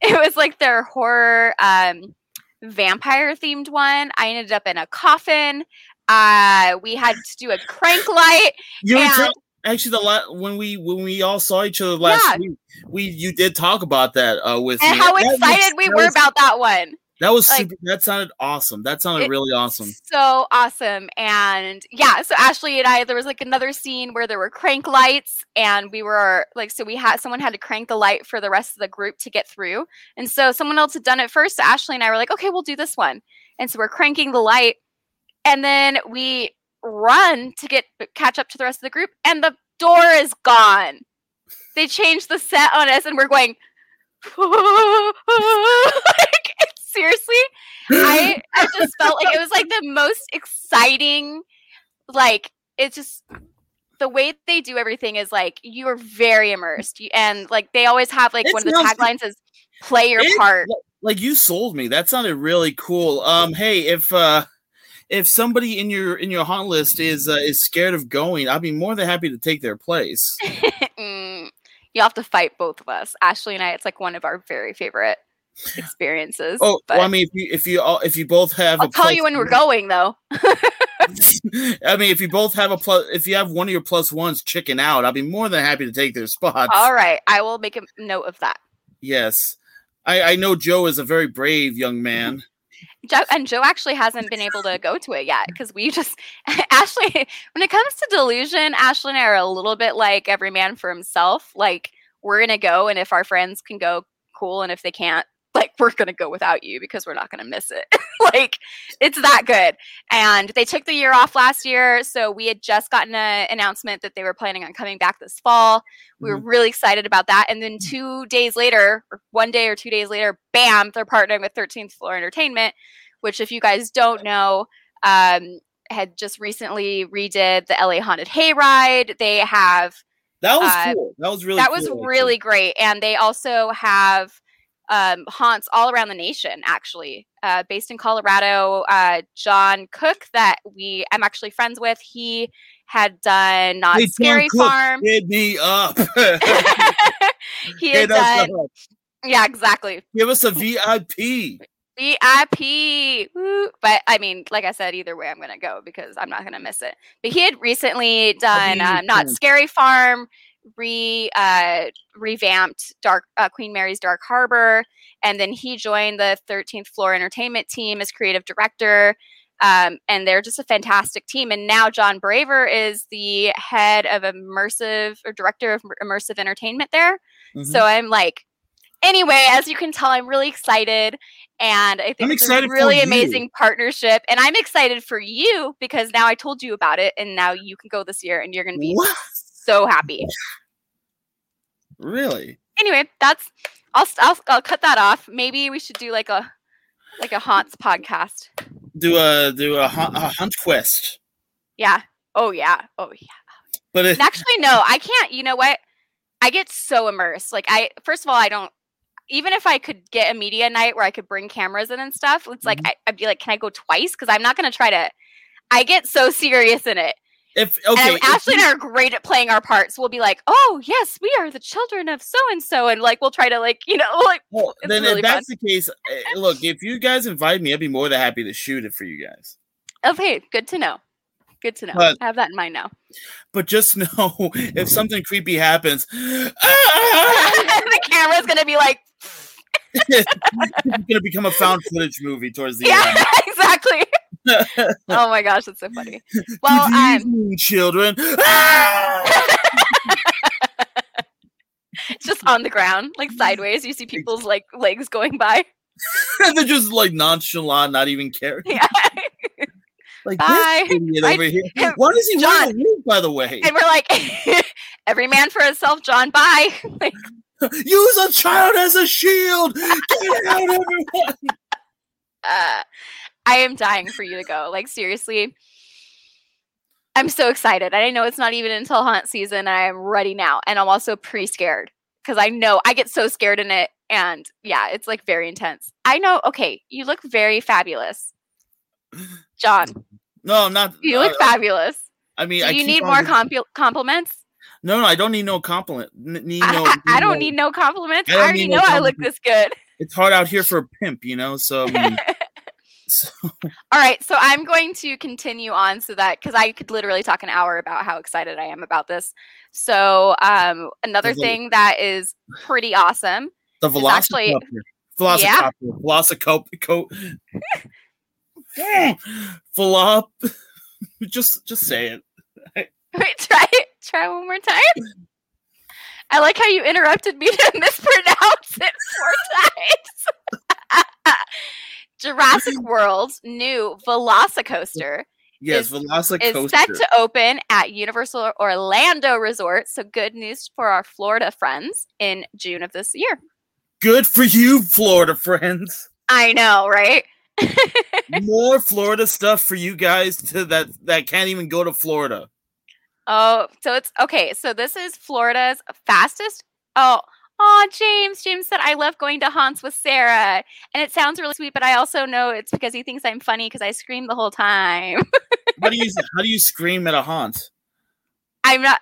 It was like their horror um, vampire-themed one. I ended up in a coffin. Uh, we had to do a crank light. You and- tell- actually the lot when we when we all saw each other last yeah. week, we you did talk about that uh, with and me. how that excited was, we were was, about that one. That was like, super, that sounded awesome. That sounded really awesome. So awesome, and yeah. So Ashley and I, there was like another scene where there were crank lights, and we were like, so we had someone had to crank the light for the rest of the group to get through, and so someone else had done it first. So Ashley and I were like, okay, we'll do this one, and so we're cranking the light. And then we run to get catch up to the rest of the group, and the door is gone. They changed the set on us, and we're going, like, seriously? I, I just felt like it was like the most exciting, like, it's just the way they do everything is like you are very immersed. And like they always have like it's one of the taglines is play your part. Like you sold me. That sounded really cool. Um, hey, if uh If somebody in your in your haunt list is uh, is scared of going, I'd be more than happy to take their place. mm, you'll have to fight both of us, Ashley and I. It's like one of our very favorite experiences. Oh, well, I mean, if you if you all, if you both have, I'll a tell you when we're going though. I mean, if you both have a plus, if you have one of your plus ones chicken out, I'd be more than happy to take their spot. All right, I will make a note of that. Yes, I, I know Joe is a very brave young man. Mm-hmm. Joe, and Joe actually hasn't been able to go to it yet because we just Ashley, when it comes to Delusion, Ashley and I are a little bit like every man for himself. Like we're gonna go, and if our friends can go, cool, and if they can't, like we're gonna go without you because we're not gonna miss it. Like it's that good. And they took the year off last year, so we had just gotten an announcement that they were planning on coming back this fall. We were really excited about that. And then two days later, or one day or two days later, bam, they're partnering with thirteenth Floor Entertainment, which if you guys don't know, um, had just recently redid the L A Haunted Hayride. They have that was uh, cool. That was really that cool. was really great. And they also have Um, haunts all around the nation, actually. Uh, based in Colorado, uh, John Cook, that we I'm actually friends with, he had done Not hey, Scary John Farm. Cook, hit me up. he had done, up. Yeah, exactly. Give us a V I P. V I P. Woo. But I mean, like I said, either way, I'm gonna go because I'm not gonna miss it. But he had recently done um, Not Scary Farm. Re uh, revamped Dark uh, Queen Mary's Dark Harbor, and then he joined the thirteenth Floor Entertainment team as creative director, um, and they're just a fantastic team. And now John Braver is the head of immersive or director of immersive entertainment there. Mm-hmm. So I'm like, anyway, as you can tell, I'm really excited, and I think it's a really amazing partnership. And I'm excited for you because now I told you about it, and now you can go this year, and you're going to be. What? So happy. Really? Anyway, that's I'll, I'll I'll cut that off. Maybe we should do like a like a haunts podcast. Do a do a, ha- a haunt quest. Yeah. Oh yeah. Oh yeah. But it- actually, no, I can't. You know what? I get so immersed. Like I first of all, I don't. Even if I could get a media night where I could bring cameras in and stuff, it's mm-hmm. like I, I'd be like, can I go twice? Because I'm not gonna try to. I get so serious in it. If okay, and Ashley and I are great at playing our parts. We'll be like, "Oh yes, we are the children of so and so," and like we'll try to like you know like. Well, it's then really if that's fun. The case, look, if you guys invite me, I'd be more than happy to shoot it for you guys. Okay, good to know. Good to know. But, I have that in mind now. But just know if something creepy happens, the camera's gonna be like. It's gonna become a found footage movie towards the yeah, end. Yeah, exactly. Oh my gosh, that's so funny. Well, good evening, um, children. Just on the ground, like sideways. You see people's like legs going by. They're just like nonchalant, not even caring. Yeah. Like, bye. This idiot over I, here. Why does he John, you, by the way? And we're like, every man for himself, John, bye. Like, use a child as a shield. Get out, everyone. Uh, I am dying for you to go. Like, seriously. I'm so excited. I know it's not even until haunt season. I am ready now. And I'm also pre-scared because I know I get so scared in it. And yeah, it's like very intense. I know. Okay. You look very fabulous, John. No, I'm not. You look uh, fabulous. I mean, do you I need more compl- compliments? No, no, I don't need no compliment. N- need no, I, I need don't no, need no compliments. I, I already know no I look this good. It's hard out here for a pimp, you know? So, I mean, so. All right. So I'm going to continue on so that, because I could literally talk an hour about how excited I am about this. So um, another the, thing that is pretty awesome. The Velocicoaster. Velocicoaster. Yeah. Velocicoaster. Yeah. Velop. Just, just say it. Wait, try it. Try one more time. I like how you interrupted me to mispronounce it four times. Jurassic World's new Velocicoaster. Yes, is, Velocicoaster is set to open at Universal Orlando Resort. So good news for our Florida friends in June of this year. Good for you, Florida friends. I know, right? More Florida stuff for you guys to that that can't even go to Florida. Oh, so it's okay. So this is Florida's fastest. Oh, oh, James. James said, I love going to haunts with Sarah. And it sounds really sweet, but I also know it's because he thinks I'm funny because I scream the whole time. How do you how do you scream at a haunt? I'm not,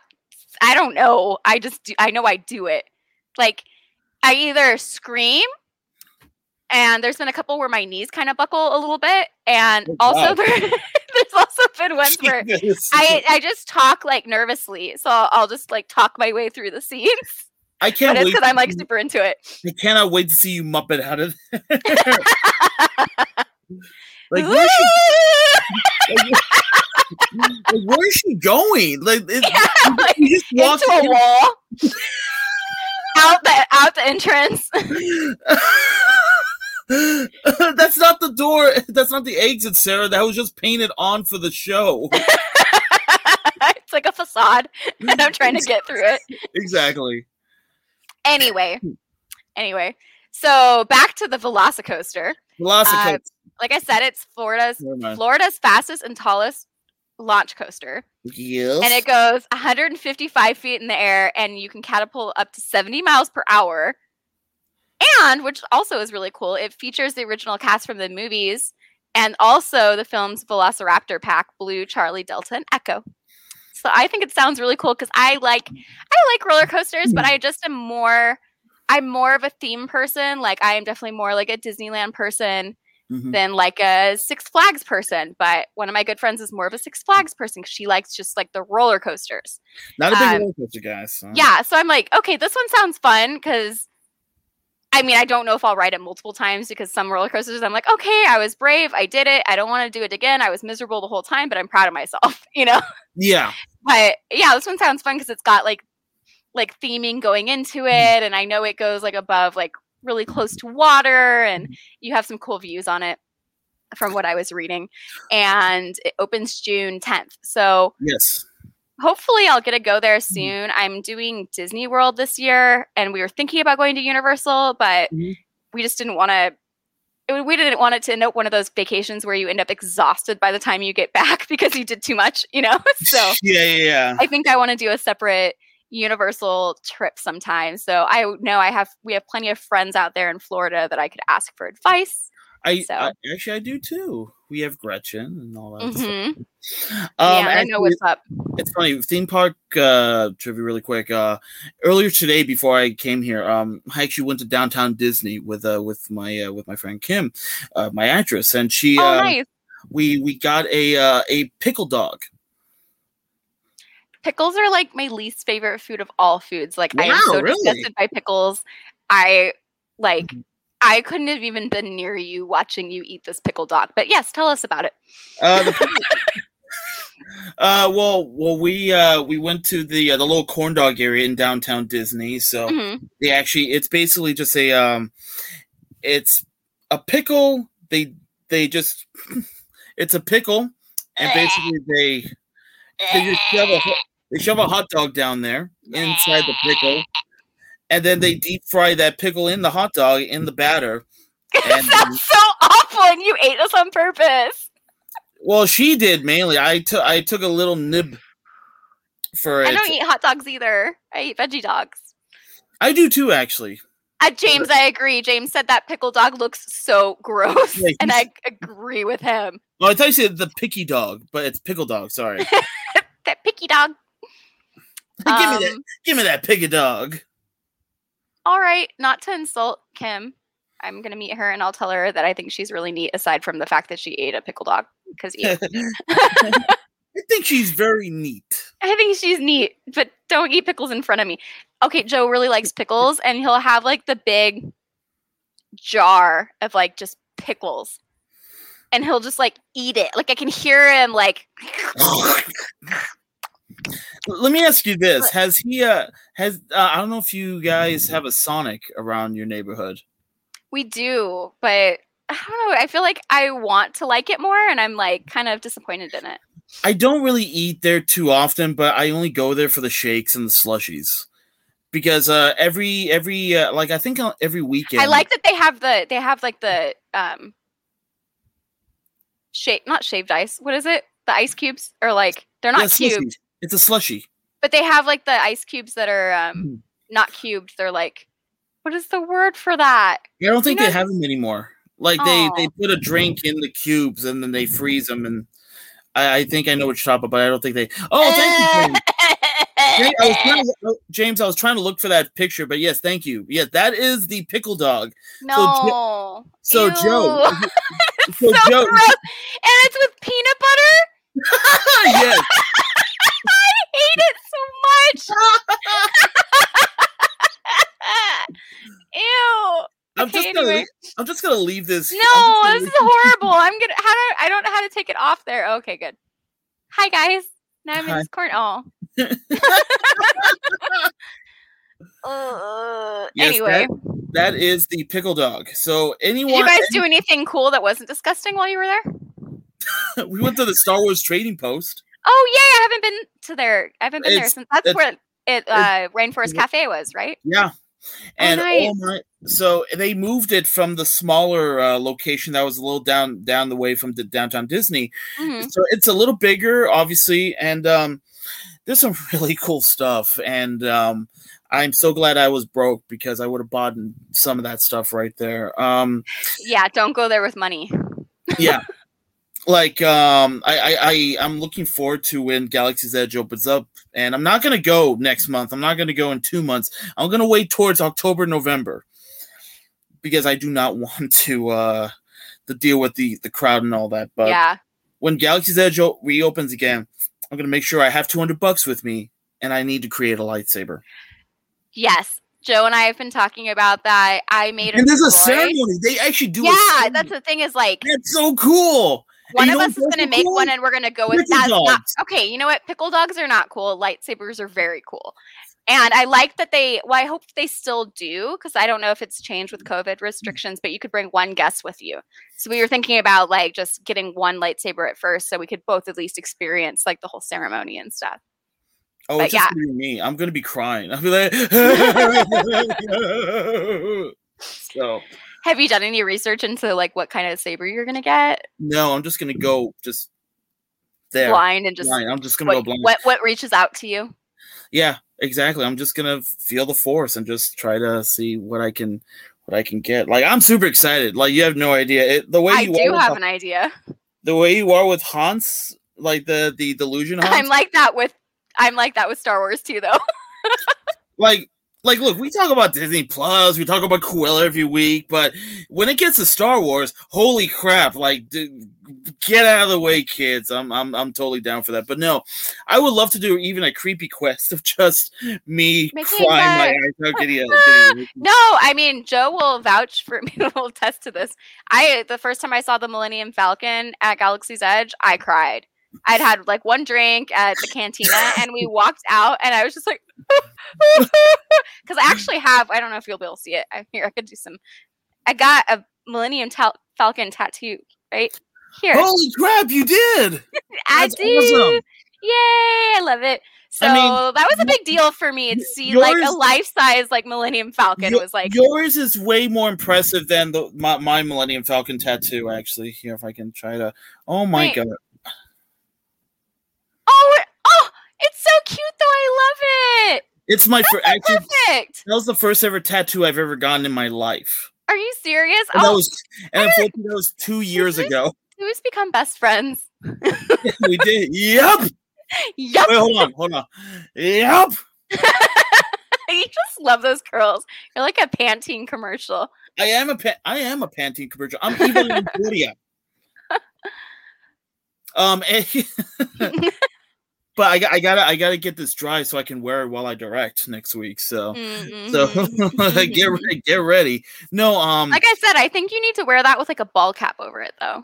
I don't know. I just do, I know I do it. Like, I either scream, and there's been a couple where my knees kind of buckle a little bit. And oh, also, there, there's also been ones where I, I just talk like nervously. So I'll, I'll just like talk my way through the scenes. I can't but wait. It's because I'm like super into it. I cannot wait to see you Muppet out of there. Like, where is she, like, where is she going? Like, it, yeah, like you just walked into a wall. Out the out the entrance. That's not the door. That's not the exit, Sarah. That was just painted on for the show. It's like a facade, and I'm trying to get through it. Exactly. Anyway, anyway, so back to the Velocicoaster. Velocicoaster. Uh, like I said, it's Florida's Florida's fastest and tallest launch coaster. Yes. And it goes one hundred fifty-five feet in the air, and you can catapult up to seventy miles per hour. And, which also is really cool, it features the original cast from the movies and also the film's Velociraptor pack, Blue, Charlie, Delta, and Echo. So I think it sounds really cool because I like I like roller coasters, but I just am more, I'm more of a theme person. Like, I am definitely more like a Disneyland person mm-hmm. than like a Six Flags person. But one of my good friends is more of a Six Flags person because she likes just like the roller coasters. Not a big um, roller coaster guy. So. Yeah. So I'm like, okay, this one sounds fun because... I mean, I don't know if I'll ride it multiple times because some roller coasters, I'm like, okay, I was brave. I did it. I don't want to do it again. I was miserable the whole time, but I'm proud of myself, you know? Yeah. But yeah, this one sounds fun because it's got like like theming going into it. And I know it goes like above, like really close to water. And you have some cool views on it from what I was reading. And it opens June tenth. So yes. Hopefully I'll get to go there soon. I'm doing Disney World this year, and we were thinking about going to Universal, but mm-hmm. we just didn't want to. We didn't want it to end up one of those vacations where you end up exhausted by the time you get back because you did too much, you know. So yeah, yeah, yeah. I think I want to do a separate Universal trip sometime. So I know I have. We have plenty of friends out there in Florida that I could ask for advice. I, so. I actually I do too. We have Gretchen and all that mm-hmm. stuff. Um, yeah, I know what's up. It's funny. Theme park uh, trivia really quick. Uh, earlier today, before I came here, um, I actually went to downtown Disney with uh, with my uh, with my friend Kim, uh, my actress, and she. Oh, uh, nice. We we got a uh, a pickle dog. Pickles are like my least favorite food of all foods. Like wow, I am so really? disgusted by pickles. I like. Mm-hmm. I couldn't have even been near you watching you eat this pickle dog. But yes, tell us about it. Uh, the pickle- uh, well, well, we uh, we went to the uh, the little corn dog area in downtown Disney. So mm-hmm. they actually, it's basically just a um, it's a pickle. They they just it's a pickle, and basically they they just shove a they shove a hot dog down there inside the pickle, and then they deep fry that pickle in the hot dog in the batter. And that's so awful, and you ate this on purpose. Well, she did mainly. I took I took a little nib for it. I don't eat hot dogs either. I eat veggie dogs. I do too, actually. Uh, James, I agree. James said that pickle dog looks so gross, yeah, and I agree with him. Well, I thought you said the picky dog, but it's pickle dog. Sorry, that picky dog. Give um, me that. Give me that picky dog. All right, not to insult Kim. I'm going to meet her, and I'll tell her that I think she's really neat, aside from the fact that she ate a pickle dog. Because yeah. I think she's very neat. I think she's neat, but don't eat pickles in front of me. Okay, Joe really likes pickles, and he'll have, like, the big jar of, like, just pickles. And he'll just, like, eat it. Like, I can hear him, like... Let me ask you this. Has he, uh, has, uh, I don't know if you guys have a Sonic around your neighborhood. We do, but I don't know. I feel like I want to like it more, and I'm like kind of disappointed in it. I don't really eat there too often, but I only go there for the shakes and the slushies because uh, every every uh, like I think every weekend. I like that they have the they have like the um, shake not shaved ice. What is it? The ice cubes or like they're not yeah, cubed. Slushy. It's a slushy. But they have like the ice cubes that are um, mm. not cubed. They're like. What is the word for that? Yeah, I don't think you know, they have them anymore. Like oh. they, they put a drink in the cubes and then they freeze them. And I, I think I know what you're talking about, but I don't think they. Oh, thank you, James. James, I was trying to, James, I was trying to look for that picture, but yes, thank you. Yeah, that is the pickle dog. No. So, so Joe. It's so so Joe. Gross. And it's with peanut butter. Yes. I hate it so much. Ew. I'm okay, just gonna anyway. I'm just gonna leave this. No, this is horrible. I'm gonna how do I don't know how to take it off there. Oh, okay, good. Hi guys. Now I'm Hi. in this corn all. uh, yes, anyway. That, that is the pickle dog. So anyone Did you guys any- do anything cool that wasn't disgusting while you were there? We went to the Star Wars Trading Post. Oh yeah, I haven't been to there. I haven't been it's, there since that's where it uh, Rainforest it, Cafe was, right? Yeah. And oh, nice. oh my, so they moved it from the smaller uh, location that was a little down down the way from the downtown Disney. Mm-hmm. So it's a little bigger, obviously, and um, there's some really cool stuff. And um, I'm so glad I was broke because I would have bought some of that stuff right there. Um, yeah, don't go there with money. Yeah. Like um, I, I, I, I'm looking forward to when Galaxy's Edge opens up, and I'm not gonna go next month. I'm not gonna go in two months. I'm gonna wait towards October, November, because I do not want to uh, to deal with the, the crowd and all that. But yeah. When Galaxy's Edge o- reopens again, I'm gonna make sure I have two hundred bucks with me, and I need to create a lightsaber. Yes. Joe and I have been talking about that. I made a and there's a ceremony. They actually do. Yeah, a ceremony. That's the thing. Is like that's so cool. One of us is going to make one, and we're going to go with that. Not, okay, you know what? Pickle dogs are not cool. Lightsabers are very cool. And I like that they, well, I hope they still do, because I don't know if it's changed with COVID restrictions, but you could bring one guest with you. So we were thinking about, like, just getting one lightsaber at first so we could both at least experience, like, the whole ceremony and stuff. Oh, but it's just yeah. gonna be me. I'm going to be crying. I'll be like, so... Have you done any research into like what kind of saber you're gonna get? No, I'm just gonna go just there blind and just. Blind. I'm just gonna what, go blind. What what reaches out to you? Yeah, exactly. I'm just gonna feel the force and just try to see what I can what I can get. Like I'm super excited. Like you have no idea it, the way I you do are have with, an idea. The way you are with Hans, like the the delusion. Hans. I'm like that with I'm like that with Star Wars too, though. like. Like, look, we talk about Disney Plus, we talk about Cruella every week, but when it gets to Star Wars, holy crap! Like, dude, get out of the way, kids. I'm, I'm, I'm totally down for that. But no, I would love to do even a creepy quest of just me Making crying my eyes out. No, I mean Joe will vouch for me. Will attest to this. I the first time I saw the Millennium Falcon at Galaxy's Edge, I cried. I'd had like one drink at the cantina and we walked out and I was just like, because I actually have, I don't know if you'll be able to see it. I'm here. I could do some, I got a Millennium Tal- Falcon tattoo, right? Here. Holy crap, you did! I do. Awesome. Yay, I love it. So I mean, that was a big deal for me to see yours, like a life-size like Millennium Falcon y- was like yours is way more impressive than the my, my Millennium Falcon tattoo, actually. Here, if I can try to oh my Wait. God. Oh, oh, it's so cute though. I love it. It's my first perfect. That was the first ever tattoo I've ever gotten in my life. Are you serious? And oh, that was, and unfortunately, that was two years we, ago. We just become best friends. We did. Yep. Yep. Wait, hold on, hold on. Yep. You just love those curls. You're like a Pantene commercial. I am a pa- I am a Pantene commercial. I'm even in India. Um, but I, I gotta I gotta get this dry so I can wear it while I direct next week. So mm-hmm. so get ready, get ready. No, um, like I said, I think you need to wear that with like a ball cap over it though.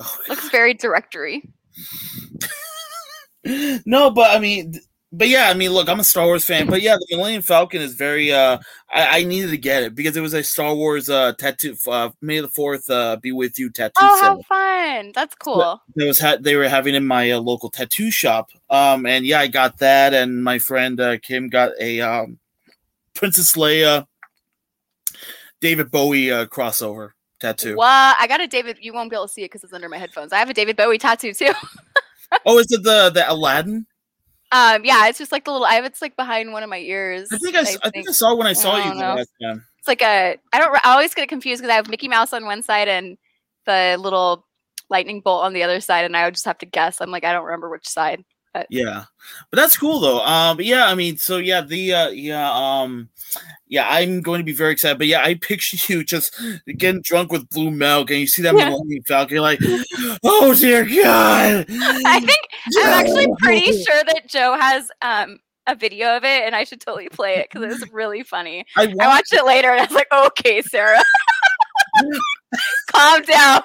Oh, looks very directory. No, but I mean, but yeah, I mean, look, I'm a Star Wars fan, but yeah, the Millennium Falcon is very, uh, I, I needed to get it because it was a Star Wars uh, tattoo, uh, May the fourth uh, be with you tattoo. Oh, set. How fun. That's cool. That was ha- they were having in my uh, local tattoo shop. Um, and yeah, I got that. And my friend uh, Kim got a um, Princess Leia, David Bowie uh, crossover tattoo. Well, I got a David, you won't be able to see it because it's under my headphones. I have a David Bowie tattoo too. Oh, is it the, the Aladdin? Um, yeah, it's just like the little. I have it's like behind one of my ears. I think I, I, think. I think I saw when I saw I you know. last time. It's like a. I don't. I always get confused because I have Mickey Mouse on one side and the little lightning bolt on the other side, and I would just have to guess. I'm like, I don't remember which side. But. Yeah, but that's cool though. Um, yeah, I mean, so yeah, the uh, yeah, um, yeah, I'm going to be very excited. But yeah, I picture you just getting drunk with blue milk, and you see that yeah. Millennium Falcon, you're like, oh dear God. I think Joe. I'm actually pretty sure that Joe has um a video of it, and I should totally play it because it's really funny. I watched, I watched it later, and I was like, okay, Sarah, calm down.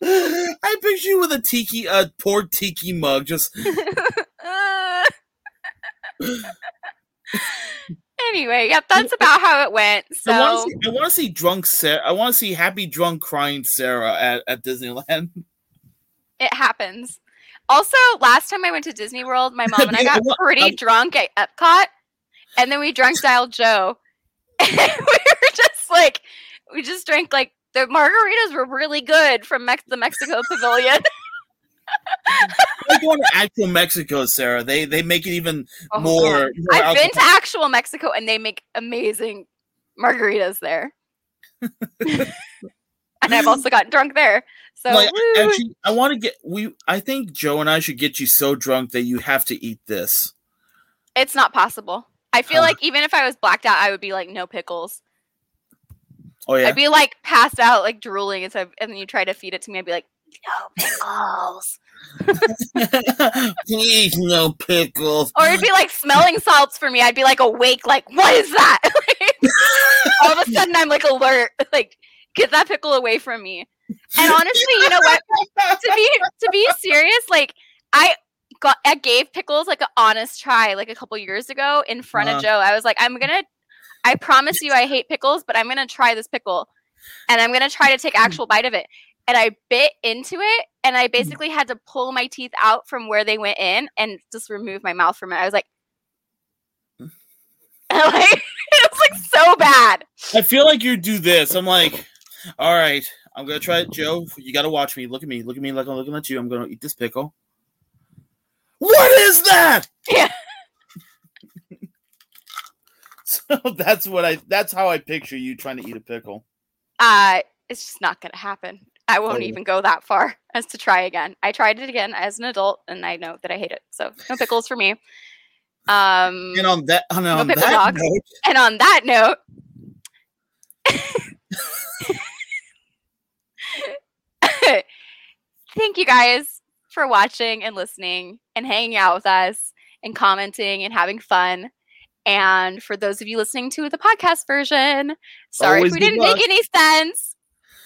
I picture you with a tiki, a uh, poor tiki mug, just. Anyway, yep, that's about how it went. So I want to see, I want to see drunk Sarah. I want to see happy, drunk, crying Sarah at, at Disneyland. It happens. Also, last time I went to Disney World, my mom and I got pretty I'm... drunk at Epcot, and then we drunk dialed Joe. And we were just like, we just drank like. The margaritas were really good from Mex- the Mexico Pavilion. I'm going to actual Mexico, Sarah. They they make it even oh, more. more I've been to actual Mexico, and they make amazing margaritas there. And I've also gotten drunk there. So like, actually, I want to get we. I think Joe and I should get you so drunk that you have to eat this. It's not possible. I feel oh. like even if I was blacked out, I would be like no pickles. Oh, yeah. I'd be like passed out, like drooling, and so and then you try to feed it to me. I'd be like, no pickles, please, no pickles. Or it'd be like smelling salts for me. I'd be like awake, like what is that? All of a sudden, I'm like alert, like get that pickle away from me. And honestly, you know what? to be to be serious, like I got I gave pickles like an honest try, like a couple years ago in front uh-huh. of Joe. I was like, I'm gonna. I promise you I hate pickles, but I'm going to try this pickle and I'm going to try to take actual bite of it. And I bit into it and I basically had to pull my teeth out from where they went in and just remove my mouth from it. I was like, like it was like so bad. I feel like you do this. I'm like, all right, I'm going to try it. Joe, you got to watch me. Look at me. Look at me like I'm looking at you. I'm going to eat this pickle. What is that? Yeah. So that's what I that's how I picture you trying to eat a pickle. Uh it's just not gonna happen. I won't oh, yeah. even go that far as to try again. I tried it again as an adult and I know that I hate it. So no pickles for me. Um and on that on, on no pickle that note. And on that note thank you guys for watching and listening and hanging out with us and commenting and having fun. And for those of you listening to the podcast version, sorry Always if we didn't us. make any sense,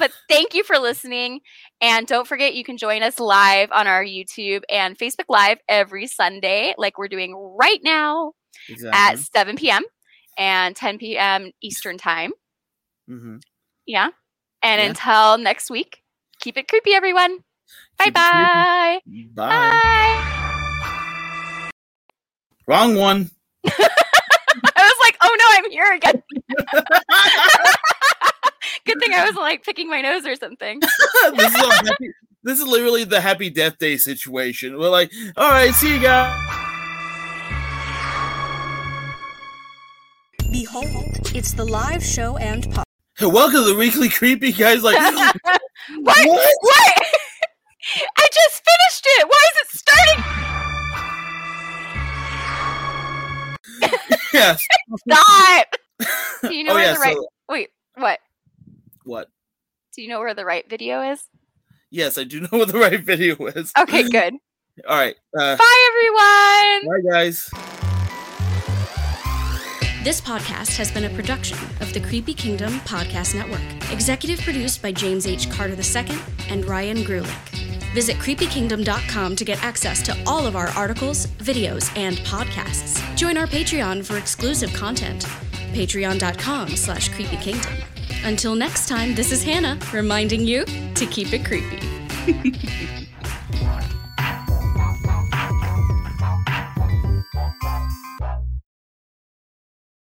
but thank you for listening. And don't forget, you can join us live on our YouTube and Facebook Live every Sunday, like we're doing right now exactly. at seven p.m. and ten p.m. Eastern Time. Mm-hmm. Yeah. And yeah. until next week, keep it creepy, everyone. Bye-bye. Bye. Bye. Wrong one. I was like, oh no, I'm here again. Good thing I wasn't like picking my nose or something. This is a happy, this is literally the Happy Death Day situation. We're like, all right, see you guys. Behold, it's the live show and podcast. Hey, welcome to the Weekly Creepy Guys. Like, what? What? What? I just finished it. Why is it starting? Yes. Stop. Do you know oh, where yeah, the right? So... Wait, what? What? Do you know where the right video is? Yes, I do know where the right video is. Okay, good. All right. Uh, Bye, everyone. Bye, guys. This podcast has been a production of the Creepy Kingdom Podcast Network. Executive produced by James H. Carter the second and Ryan Grulick. Visit creepy kingdom dot com to get access to all of our articles, videos, and podcasts. Join our Patreon for exclusive content. patreon dot com slash creepy kingdom. Until next time, this is Hannah reminding you to keep it creepy.